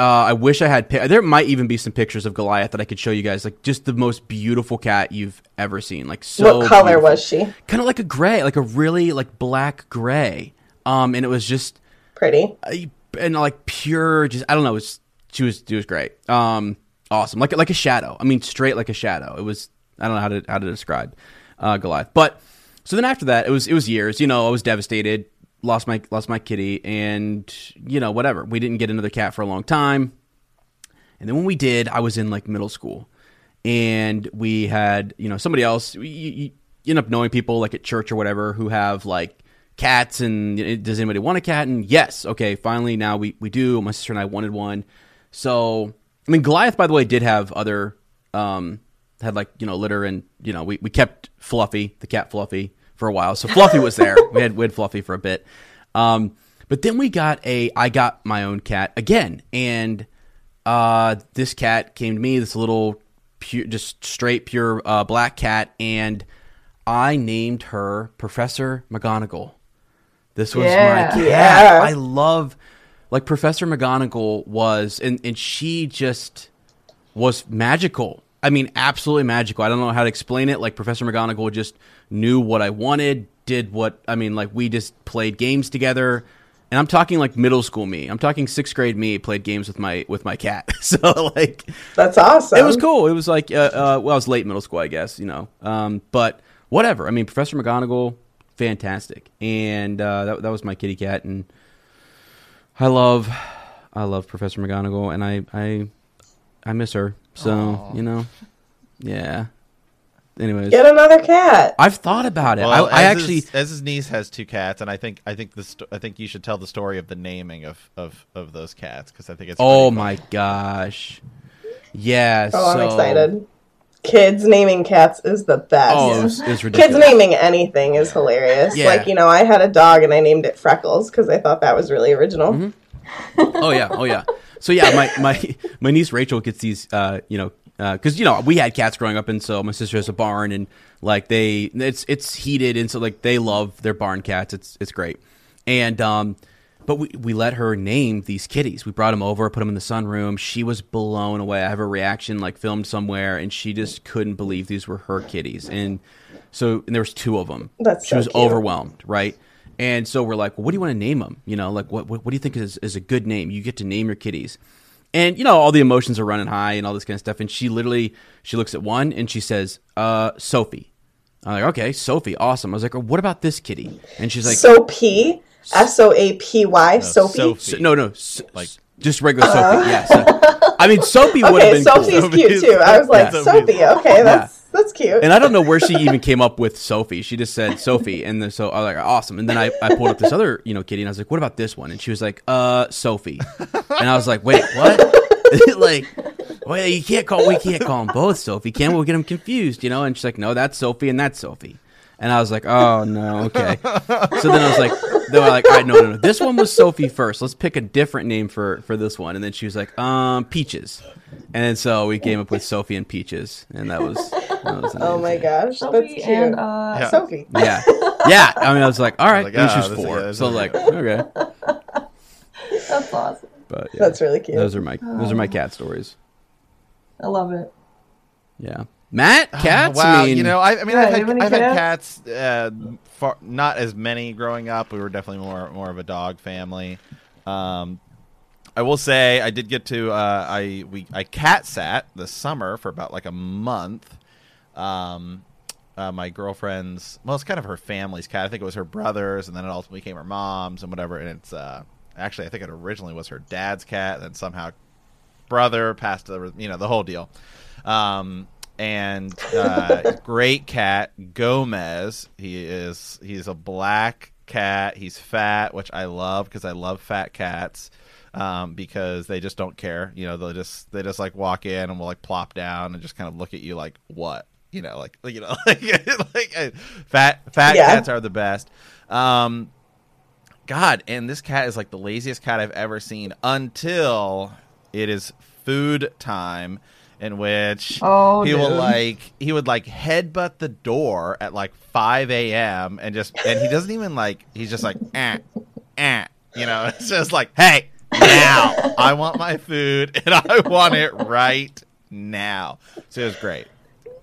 I wish I had. There might even be some pictures of Goliath that I could show you guys. Just the most beautiful cat you've ever seen. What color beautiful. Was she? Kind of like a gray, like a really black gray. And it was just pretty and pure. Just I don't know. She was great. Awesome. Like a shadow. I mean, straight like a shadow. It was. I don't know how to describe Goliath. But so then after that, it was years. I was devastated. Lost my kitty, and whatever. We didn't get another cat for a long time, and then when we did, I was in middle school, and we had somebody else. You end up knowing people at church or whatever who have cats, and does anybody want a cat? And yes, okay, finally now we do. My sister and I wanted one, so I mean Goliath, by the way, did have other had litter, and we kept Fluffy, the cat Fluffy, for a while. So Fluffy was there. We had Fluffy for a bit. But then I got my own cat again. And this cat came to me, this little pure black cat. And I named her Professor McGonagall. This was my cat. I love Like Professor McGonagall was, and she just was magical. I mean, absolutely magical. I don't know how to explain it. Like Professor McGonagall just knew what I wanted, did what, I mean, like we just played games together. And I'm talking like middle school me. I'm talking 6th grade me played games with my cat. So like that's awesome. It was cool. It was like well, I was late middle school, I guess, you know. But whatever. I mean, Professor McGonagall, fantastic. And that was my kitty cat, and I love Professor McGonagall, and I miss her. So, aww, you know. Yeah. Anyways, get another cat. I've thought about it. Well, as his niece has 2 cats, and I think you should tell the story of the naming of those cats, because I think it's oh my gosh, yes. Yeah, oh, so... I'm excited. Kids naming cats is the best. Oh, it's ridiculous. Kids naming anything is hilarious. Yeah. Like, you know, I had a dog and I named it Freckles because I thought that was really original. Mm-hmm. Oh yeah. So yeah, my niece Rachel gets these, you know. Because, you know, we had cats growing up, and so my sister has a barn, and, like, it's heated, and so, like, they love their barn cats. It's great. And, but we let her name these kitties. We brought them over, put them in the sunroom. She was blown away. I have a reaction, like, filmed somewhere, and she just couldn't believe these were her kitties. And so, and there was 2 of them. She was overwhelmed, right? And so we're like, well, what do you want to name them? You know, like, what do you think is a good name? You get to name your kitties. And, you know, all the emotions are running high and all this kind of stuff. And she literally, she looks at one and she says, Sophie. I'm like, okay, Sophie, awesome. I was like, oh, what about this kitty? And she's like, Soapy, S-O-A-P-Y, no, Soapy. Just regular Sophie, yeah. So, I mean, Soapy would have been Sophie's cool. Cute, too. I was like, yeah. Sophie, okay, that's cute. And I don't know where she even came up with Sophie. She just said Sophie, and then, so I was like, awesome. And then I pulled up this other, you know, kitty, and I was like, what about this one? And she was like, Sophie. And I was like, wait, what? Like, well, we can't call them both Sophie, can we? Get them confused, you know? And she's like, no, that's Sophie and that's Sophie. And I was like, oh, no, okay. So then I was like, they were like, all right, no. This one was Sophie first. Let's pick a different name for this one. And then she was like, Peaches. And so we came up with Sophie and Peaches. And that was the name. Oh, my gosh. Sophie, that's cute. And yeah. Sophie. Yeah. Yeah. I mean, I was like, all right, she's 4. So like, okay. That's awesome. But, yeah, that's really cute. Those are my cat stories. I love it. Yeah. Matt, cats? Wow, I mean, you know, I've had cats, not as many growing up. We were definitely more of a dog family. I will say I did get to I cat sat this summer for about like a month. My girlfriend's, well, it's kind of her family's cat. I think it was her brother's, and then it ultimately became her mom's and whatever. And it's actually, I think it originally was her dad's cat, and then somehow brother passed the, you know, the whole deal. And great cat, Gomez. He's a black cat. He's fat, which I love because I love fat cats, because they just don't care. You know, they just like walk in and will like plop down and just kind of look at you like, what? You know, fat cats are the best. God, and this cat is like the laziest cat I've ever seen until it is food time. In which he would headbutt the door at like 5 a.m. and he doesn't even like, he's just like you know, it's just like, hey, now I want my food and I want it right now. So it was great.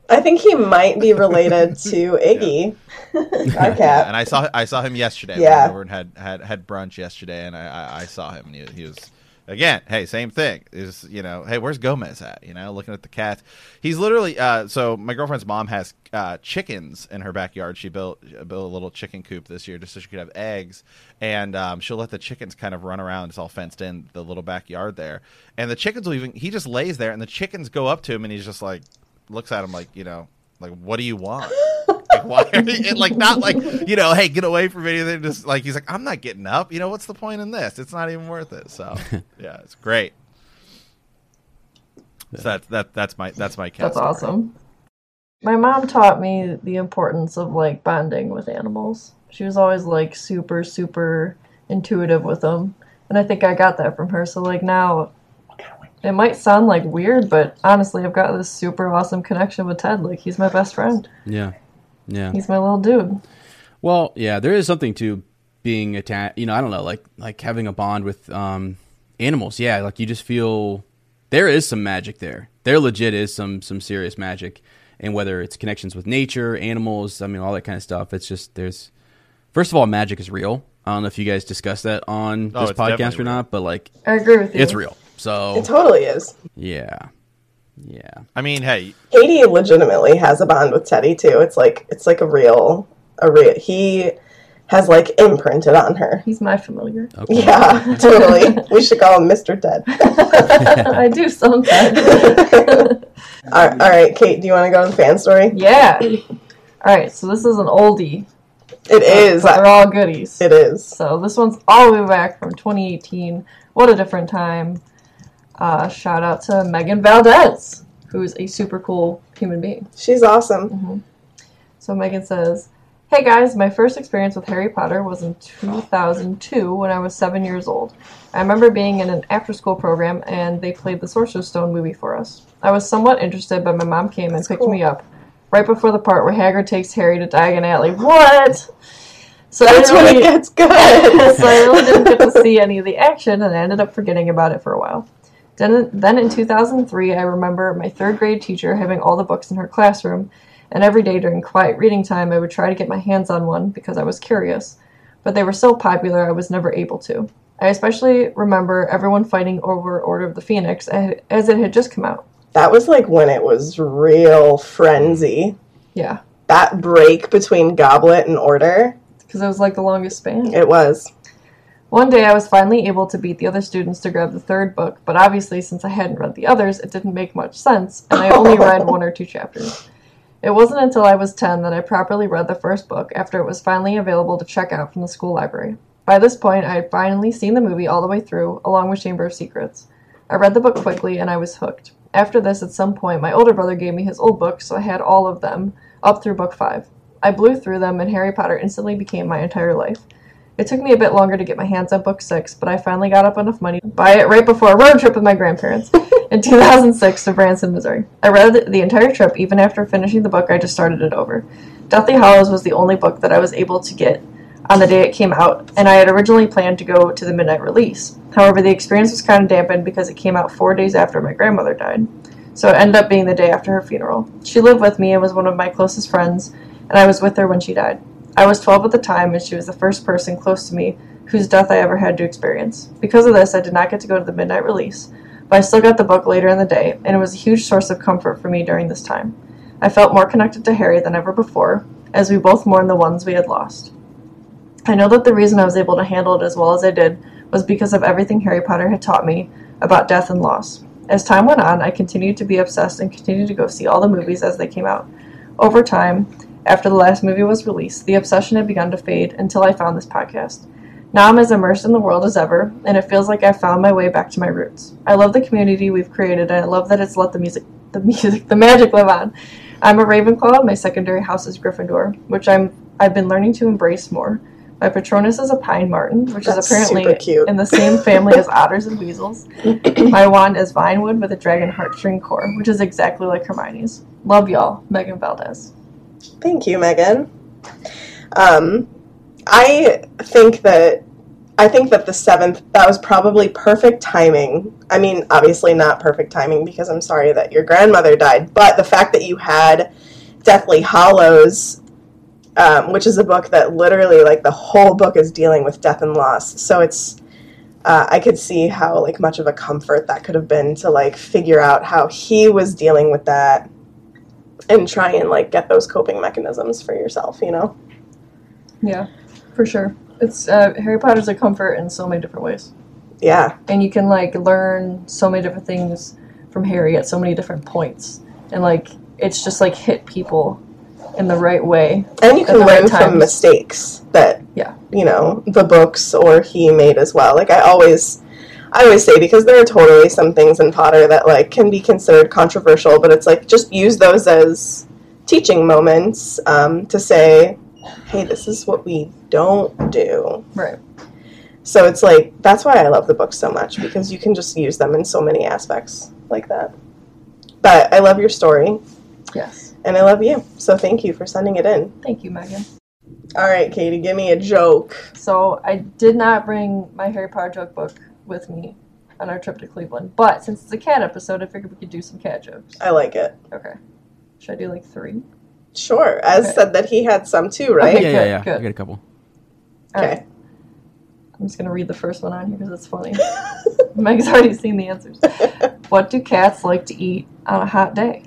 I think he might be related to Iggy, our cat. Yeah, and I saw him yesterday. Yeah, we went over and had brunch yesterday, and I saw him, and he was. Again, hey, same thing is, you know, hey, where's Gomez at? You know, looking at the cats. He's literally so my girlfriend's mom has chickens in her backyard. She built a little chicken coop this year just so she could have eggs. And she'll let the chickens kind of run around. It's all fenced in, the little backyard there. And the chickens will even, he just lays there and the chickens go up to him and he's just like, looks at him like, you know, like, what do you want? Why are you, like, not like, you know, hey, get away from me. They're just like, he's like, I'm not getting up. You know, what's the point in this? It's not even worth it. So yeah, it's great. So that's my cat. That's awesome. My mom taught me the importance of like bonding with animals. She was always like super, super intuitive with them, and I think I got that from her. So like now, it might sound like weird, but honestly, I've got this super awesome connection with Ted. Like, he's my best friend. Yeah. Yeah, he's my little dude. Well, yeah, there is something to being attached, you know, I don't know, like having a bond with animals. Yeah, like you just feel there is some magic there. There legit is some serious magic. And whether it's connections with nature, animals, I mean, all that kind of stuff. It's just there's, first of all, magic is real. I don't know if you guys discussed that on this podcast or not, but like, I agree with you. It's real. So it totally is. Yeah. Yeah. I mean, hey, Katie legitimately has a bond with Teddy too. It's like a real, he has like imprinted on her. He's my familiar. Okay. Yeah, totally. We should call him Mr. Ted. I do sometimes. All right, Kate, do you want to go to the fan story? Yeah. All right, so this is an oldie. It is. They're all goodies. It is. So this one's all the way back from 2018. What a different time. Shout out to Megan Valdez, who is a super cool human being. She's awesome. Mm-hmm. So Megan says, "Hey guys, my first experience with Harry Potter was in 2002 when I was 7 years old. I remember being in an after-school program and they played the Sorcerer's Stone movie for us. I was somewhat interested, but my mom came and picked me up right before the part where Hagrid takes Harry to Diagon Alley." What? So that's when it gets good. So I really didn't get to see any of the action and I ended up forgetting about it for a while. Then in 2003, I remember my third grade teacher having all the books in her classroom, and every day during quiet reading time, I would try to get my hands on one because I was curious, but they were so popular I was never able to. I especially remember everyone fighting over Order of the Phoenix as it had just come out. That was like when it was real frenzy. Yeah. That break between Goblet and Order. Because it was like the longest span. It was. One day I was finally able to beat the other students to grab the third book, but obviously since I hadn't read the others, it didn't make much sense, and I only read one or two chapters. It wasn't until I was 10 that I properly read the first book, after it was finally available to check out from the school library. By this point, I had finally seen the movie all the way through, along with Chamber of Secrets. I read the book quickly, and I was hooked. After this, at some point, my older brother gave me his old books, so I had all of them, up through book 5. I blew through them, and Harry Potter instantly became my entire life. It took me a bit longer to get my hands on book 6, but I finally got up enough money to buy it right before a road trip with my grandparents in 2006 to Branson, Missouri. I read the entire trip, even after finishing the book I just started it over. Deathly Hallows was the only book that I was able to get on the day it came out, and I had originally planned to go to the midnight release. However, the experience was kind of dampened because it came out 4 days after my grandmother died, so it ended up being the day after her funeral. She lived with me and was one of my closest friends, and I was with her when she died. I was 12 at the time, and she was the first person close to me whose death I ever had to experience. Because of this, I did not get to go to the midnight release, but I still got the book later in the day, and it was a huge source of comfort for me during this time. I felt more connected to Harry than ever before, as we both mourned the ones we had lost. I know that the reason I was able to handle it as well as I did was because of everything Harry Potter had taught me about death and loss. As time went on, I continued to be obsessed and continued to go see all the movies as they came out. Over time, after the last movie was released, the obsession had begun to fade until I found this podcast. Now I'm as immersed in the world as ever, and it feels like I've found my way back to my roots. I love the community we've created, and I love that it's let the magic live on. I'm a Ravenclaw, and my secondary house is Gryffindor, which I've been learning to embrace more. My Patronus is a Pine Martin, which is apparently in the same family as otters and weasels. My wand is Vinewood with a dragon heartstring core, which is exactly like Hermione's. Love y'all, Megan Valdez. Thank you, Megan. I think that the 7th, that was probably perfect timing. I mean, obviously not perfect timing because I'm sorry that your grandmother died, but the fact that you had Deathly Hallows, which is a book that literally, like, the whole book is dealing with death and loss. So it's, I could see how, like, much of a comfort that could have been to, like, figure out how he was dealing with that. And try and, like, get those coping mechanisms for yourself, you know? Yeah, for sure. It's Harry Potter's a comfort in so many different ways. Yeah. And you can, like, learn so many different things from Harry at so many different points. And, like, it's just, like, hit people in the right way. And you can learn from mistakes that, yeah, you know, the books or he made as well. Like, I always say, because there are totally some things in Potter that, like, can be considered controversial, but it's like, just use those as teaching moments to say, hey, this is what we don't do. Right. So it's like, that's why I love the books so much, because you can just use them in so many aspects like that. But I love your story. Yes. And I love you. So thank you for sending it in. Thank you, Megan. All right, Katie, give me a joke. So I did not bring my Harry Potter joke book with me on our trip to Cleveland, but since it's a cat episode, I figured we could do some cat jokes. I like it. Okay. Should I do like three? Sure. Okay. Said that he had some too, right? Okay, yeah, good. I got a couple. Okay. Right. I'm just going to read the first one on here because it's funny. Meg's already seen the answers. What do cats like to eat on a hot day?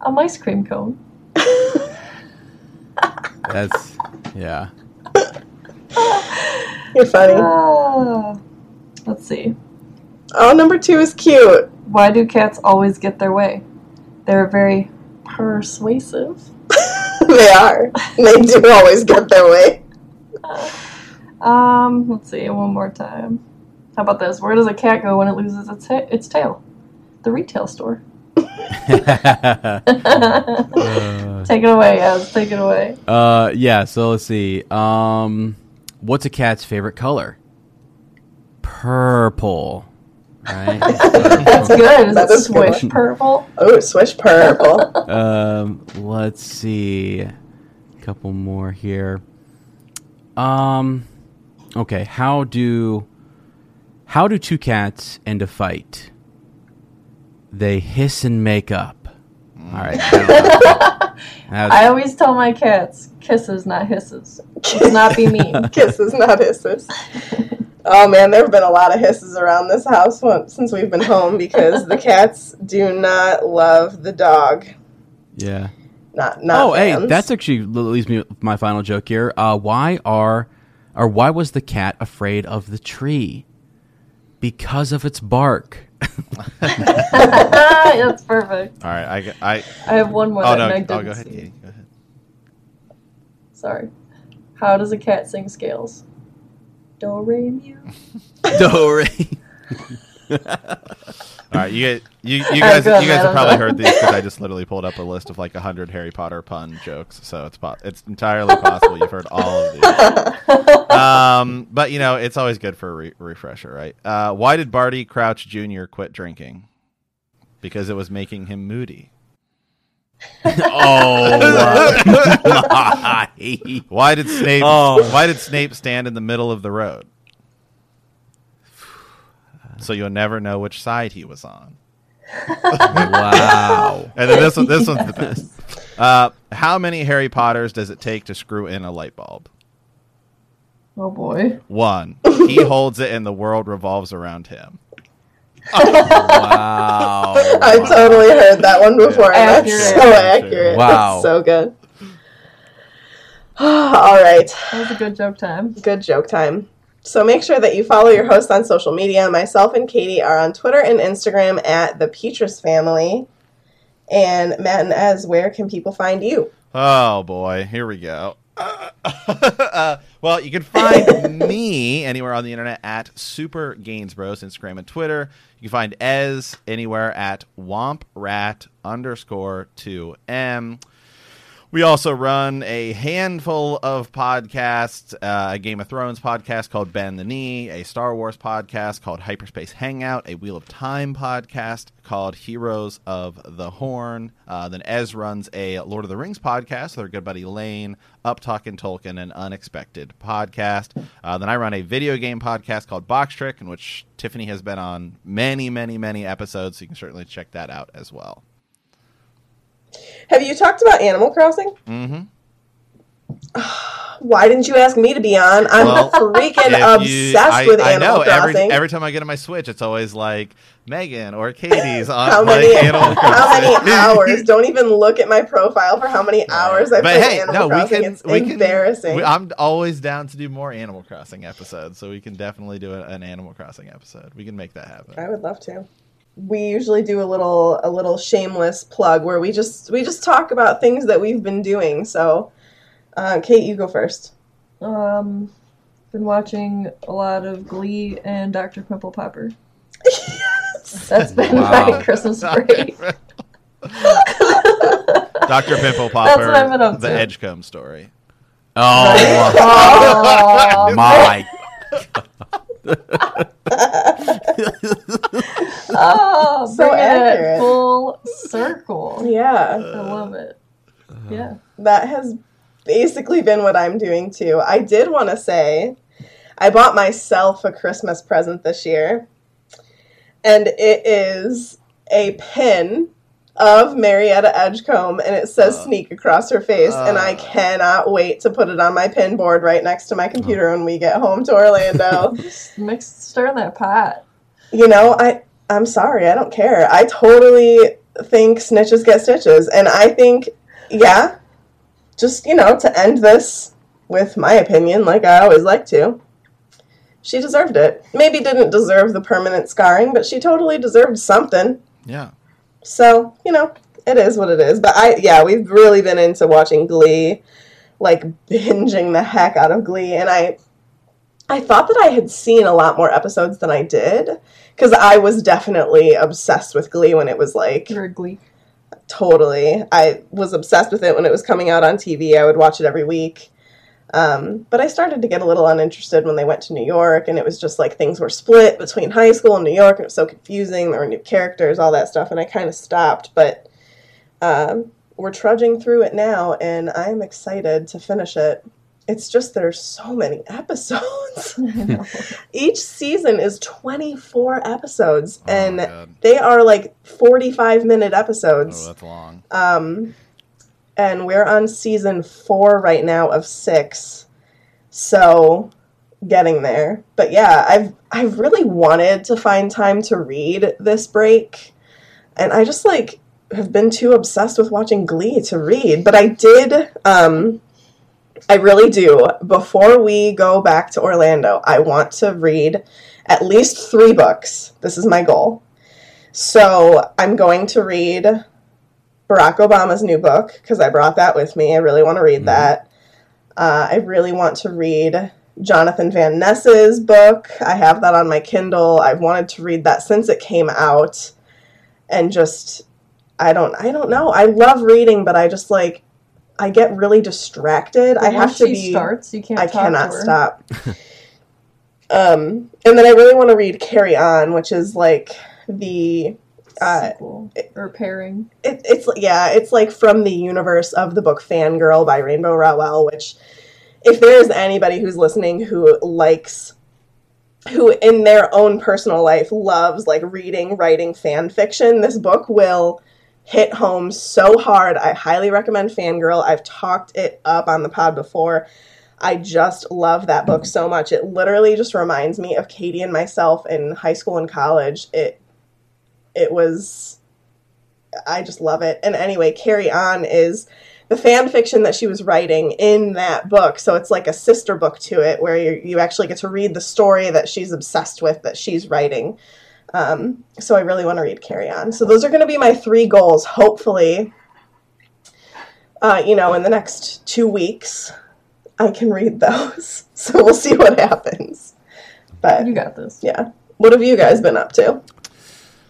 A ice cream cone. That's, yeah. You're funny. Let's see. Oh, number two is cute. Why do cats always get their way? They're very persuasive. They are. They do always get their way. Let's see, one more time. How about this? Where does a cat go when it loses its tail? The retail store. Take it away, Yaz. Take it away. Yeah, so let's see. What's a cat's favorite color? Purple. Right? That's good. Is that it Swish Purple? Oh, Swish Purple. Let's see. A couple more here. Okay, how do two cats end a fight? They hiss and make up. All right. I always tell my cats, kisses, not hisses. Let's not be mean. Kisses, not hisses. Oh, man, there have been a lot of hisses around this house since we've been home because the cats do not love the dog. Yeah. Not fans. Hey, that's actually leaves me with my final joke here. Why was the cat afraid of the tree? Because of its bark. That's perfect. All right, I have one more. Go ahead, Katie. Go ahead. Sorry. How does a cat sing scales? Do re mi. Do re. All right, you guys have probably heard these because I just literally pulled up a list of like 100 Harry Potter pun jokes, so it's entirely possible you've heard all of these. But you know it's always good for a refresher, right? Why did Barty Crouch Jr. quit drinking? Because it was making him moody. Oh my! Why did Snape stand in the middle of the road? So you'll never know which side he was on. Wow. And then this one's the best. How many Harry Potters does it take to screw in a light bulb? Oh, boy. 1. He holds it and the world revolves around him. Oh, wow. I totally heard that one before. Yeah, that's so accurate. Wow. That's so good. All right. That was a good joke time. Good joke time. So make sure that you follow your host on social media. Myself and Katie are on Twitter and Instagram at The Petrus Family. And Matt and Ez, where can people find you? Oh, boy. Here we go. Well, you can find me anywhere on the internet at Super Gaines Bros, Instagram and Twitter. You can find Ez anywhere at WompRat_2M. We also run a handful of podcasts, a Game of Thrones podcast called Bend the Knee, a Star Wars podcast called Hyperspace Hangout, a Wheel of Time podcast called Heroes of the Horn. Then Ez runs a Lord of the Rings podcast with our good buddy Lane, Up Talkin' Tolkien, an Unexpected podcast. Then I run a video game podcast called Box Trick, in which Tiffany has been on many, many, many episodes, so you can certainly check that out as well. Have you talked about Animal Crossing? Mm-hmm. Why didn't you ask me to be on? I'm freaking obsessed with Animal Crossing. Every time I get on my Switch, it's always like Megan or Katie's on Animal Crossing. How many hours? Don't even look at my profile for how many hours I played Animal Crossing. It's embarrassing. I'm always down to do more Animal Crossing episodes, so we can definitely do an Animal Crossing episode. We can make that happen. I would love to. We usually do a little shameless plug where we just talk about things that we've been doing. So, Kate, you go first. Been watching a lot of Glee and Dr. Pimple Popper. Yes! That's been my Christmas break. Dr. Pimple Popper. That's what I've been up to. The Edgecombe story. Oh my God. Oh, so accurate. Full circle. Yeah. I love it. Yeah. That has basically been what I'm doing too. I did want to say I bought myself a Christmas present this year, and it is a pin of Marietta Edgecombe, and it says sneak across her face, and I cannot wait to put it on my pin board right next to my computer when we get home to Orlando. Just stir that pot. You know, I'm sorry, I don't care. I totally think snitches get stitches, and I think, yeah, just, you know, to end this with my opinion, like I always like to, she deserved it. Maybe didn't deserve the permanent scarring, but she totally deserved something. Yeah. So, you know, it is what it is. But we've really been into watching Glee, like binging the heck out of Glee. And I thought that I had seen a lot more episodes than I did, because I was definitely obsessed with Glee when it was like... You're a Glee. Totally. I was obsessed with it when it was coming out on TV. I would watch it every week. But I started to get a little uninterested when they went to New York, and it was just like things were split between high school and New York, and it was so confusing. There were new characters, all that stuff, and I kind of stopped. But we're trudging through it now, and I'm excited to finish it. It's just there's so many episodes. Each season is 24 episodes, and they are like 45-minute episodes. Oh, that's long. And we're on season 4 right now of 6, so getting there. But yeah, I've really wanted to find time to read this break, and I just like have been too obsessed with watching Glee to read. But I did, I really do. Before we go back to Orlando, I want to read at least 3 books. This is my goal. So I'm going to read Barack Obama's new book, because I brought that with me. I really want to read that. I really want to read Jonathan Van Ness's book. I have that on my Kindle. I've wanted to read that since it came out. And just, I don't know. I love reading, but I just, like, I get really distracted. But I have to be... starts, you can't I cannot stop. And then I really want to read Carry On, which is, like, the... sequel or pairing. It's like from the universe of the book Fangirl by Rainbow Rowell, which if there's anybody who's listening who in their own personal life loves like reading, writing fan fiction, this book will hit home so hard. I highly recommend Fangirl. I've talked it up on the pod before. I just love that book so much. It literally just reminds me of Katie and myself in high school and college. I just love it. And anyway, Carry On is the fan fiction that she was writing in that book. So it's like a sister book to it, where you actually get to read the story that she's obsessed with, that she's writing. So I really want to read Carry On. So those are going to be my 3 goals, hopefully. You know, in the next 2 weeks, I can read those. So we'll see what happens. But you got this. Yeah. What have you guys been up to?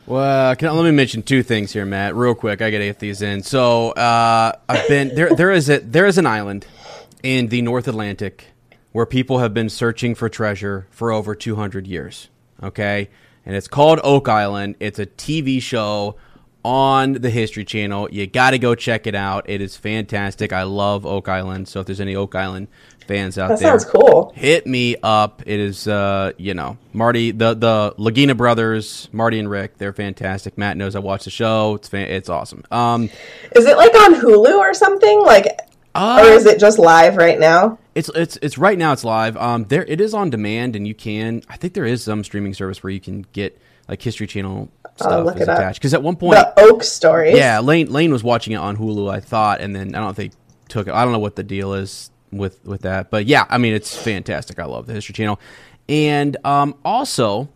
Well, let me mention 2 things here, Matt, real quick. I gotta get these in. So I've been there. There is an island in the North Atlantic where people have been searching for treasure for over 200 years. Okay, and it's called Oak Island. It's a TV show on the History Channel. You got to go check it out. It is fantastic. I love Oak Island. So if there's any Oak Island fans out there, that sounds cool. Hit me up. It is, Marty, the Lagina brothers, Marty and Rick. They're fantastic. Matt knows I watch the show. It's awesome. Is it like on Hulu or something? Like, or is it just live right now? It's right now. It's live. There it is on demand, and you can. I think there is some streaming service where you can get like History Channel stuff is attached. Because at one point... The Oak Stories. Yeah, Lane was watching it on Hulu, I thought, and then I don't think took it. I don't know what the deal is with that. But yeah, I mean, it's fantastic. I love the History Channel. And also,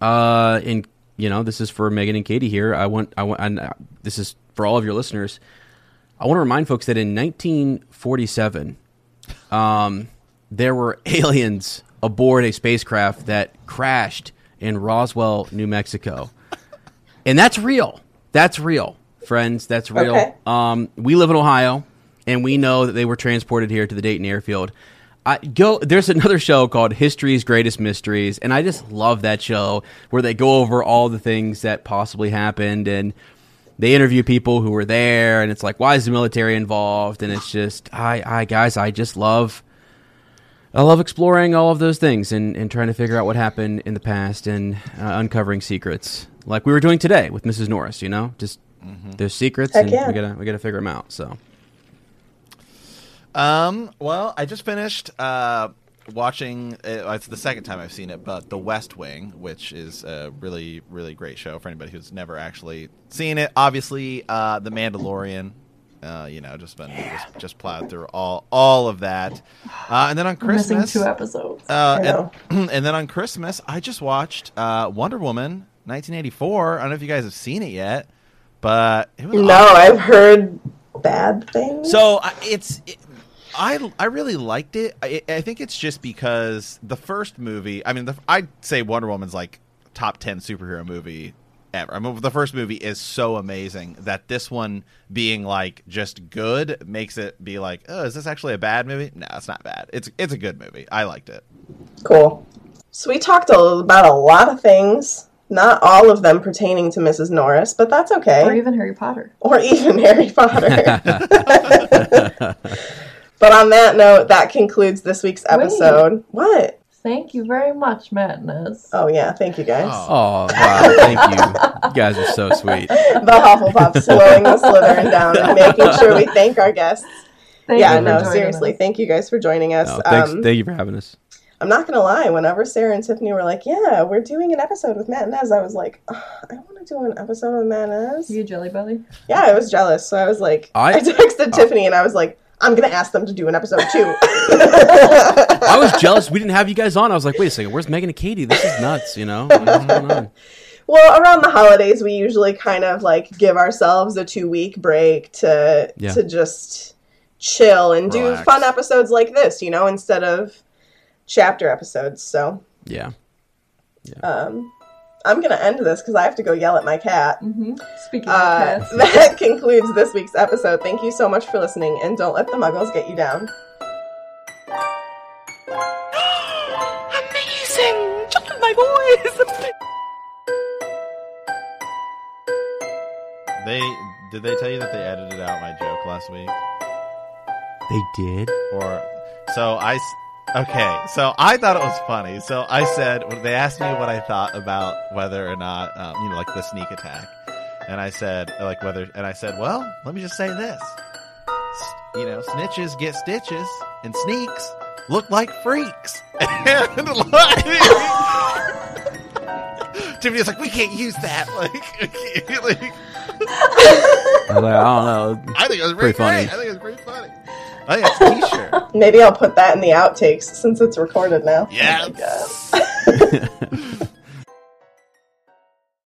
this is for Megan and Katie here. This is for all of your listeners. I want to remind folks that in 1947, there were aliens aboard a spacecraft that crashed in Roswell, New Mexico. And that's real. That's real, friends. That's real. Okay. We live in Ohio, and we know that they were transported here to the Dayton airfield. There's another show called History's Greatest Mysteries, and I just love that show where they go over all the things that possibly happened. And they interview people who were there, and it's like, why is the military involved? And it's just, I love exploring all of those things and trying to figure out what happened in the past and uncovering secrets, like we were doing today with Mrs. Norris. You know, just there's secrets, we gotta figure them out. So, well, I just finished watching. It's the second time I've seen it, but The West Wing, which is a really, really great show for anybody who's never actually seen it. Obviously, The Mandalorian. Just plowed through all of that, and then on Christmas, missing 2 episodes. And then on Christmas, I just watched Wonder Woman 1984. I don't know if you guys have seen it yet, but it was awesome. I've heard bad things. So I really liked it. I think it's just because the first movie. I mean, I'd say Wonder Woman's like top 10 superhero movie ever. I mean, the first movie is so amazing that this one being like just good makes it be like, oh, is this actually a bad movie? No, it's not bad. It's a good movie. I liked it. Cool. So we talked about a lot of things, not all of them pertaining to Mrs. Norris, but that's okay. Or even Harry Potter. But on that note, that concludes this week's episode. Wait. What? Thank you very much, Matt and Iz. Oh, yeah. Thank you, guys. Oh, wow. Thank you. You guys are so sweet. The Hufflepuff slowing the Slytherin down and making sure we thank our guests. Seriously. Thank you guys for joining us. Oh, thank you for having us. I'm not going to lie. Whenever Sarah and Tiffany were like, yeah, we're doing an episode with Matt and Iz, I was like, oh, I want to do an episode with Matt and Iz. You jelly belly? Yeah, I was jealous. So I was like, I texted Tiffany and I was like, I'm going to ask them to do an episode, too. I was jealous we didn't have you guys on. I was like, wait a second, where's Megan and Katie? This is nuts, you know? What's going on? Well, around the holidays, we usually kind of, like, give ourselves a 2-week break to just chill and relax. Do fun episodes like this, you know, instead of chapter episodes, so. Yeah. I'm going to end this because I have to go yell at my cat. Mm-hmm. Speaking of cats. That concludes this week's episode. Thank you so much for listening, and don't let the muggles get you down. Amazing! Just my boys! Did they tell you that they edited out my joke last week? They did? So I thought it was funny. So I said, they asked me what I thought about whether or not, the sneak attack. And I said, well, let me just say this. Snitches get stitches and sneaks look like freaks. And Tiffany was like, we can't use that. I was like, I don't know. I think it was pretty funny. I think it was pretty funny. I think it's a t-shirt. Maybe I'll put that in the outtakes since it's recorded now. Yeah. Oh my God.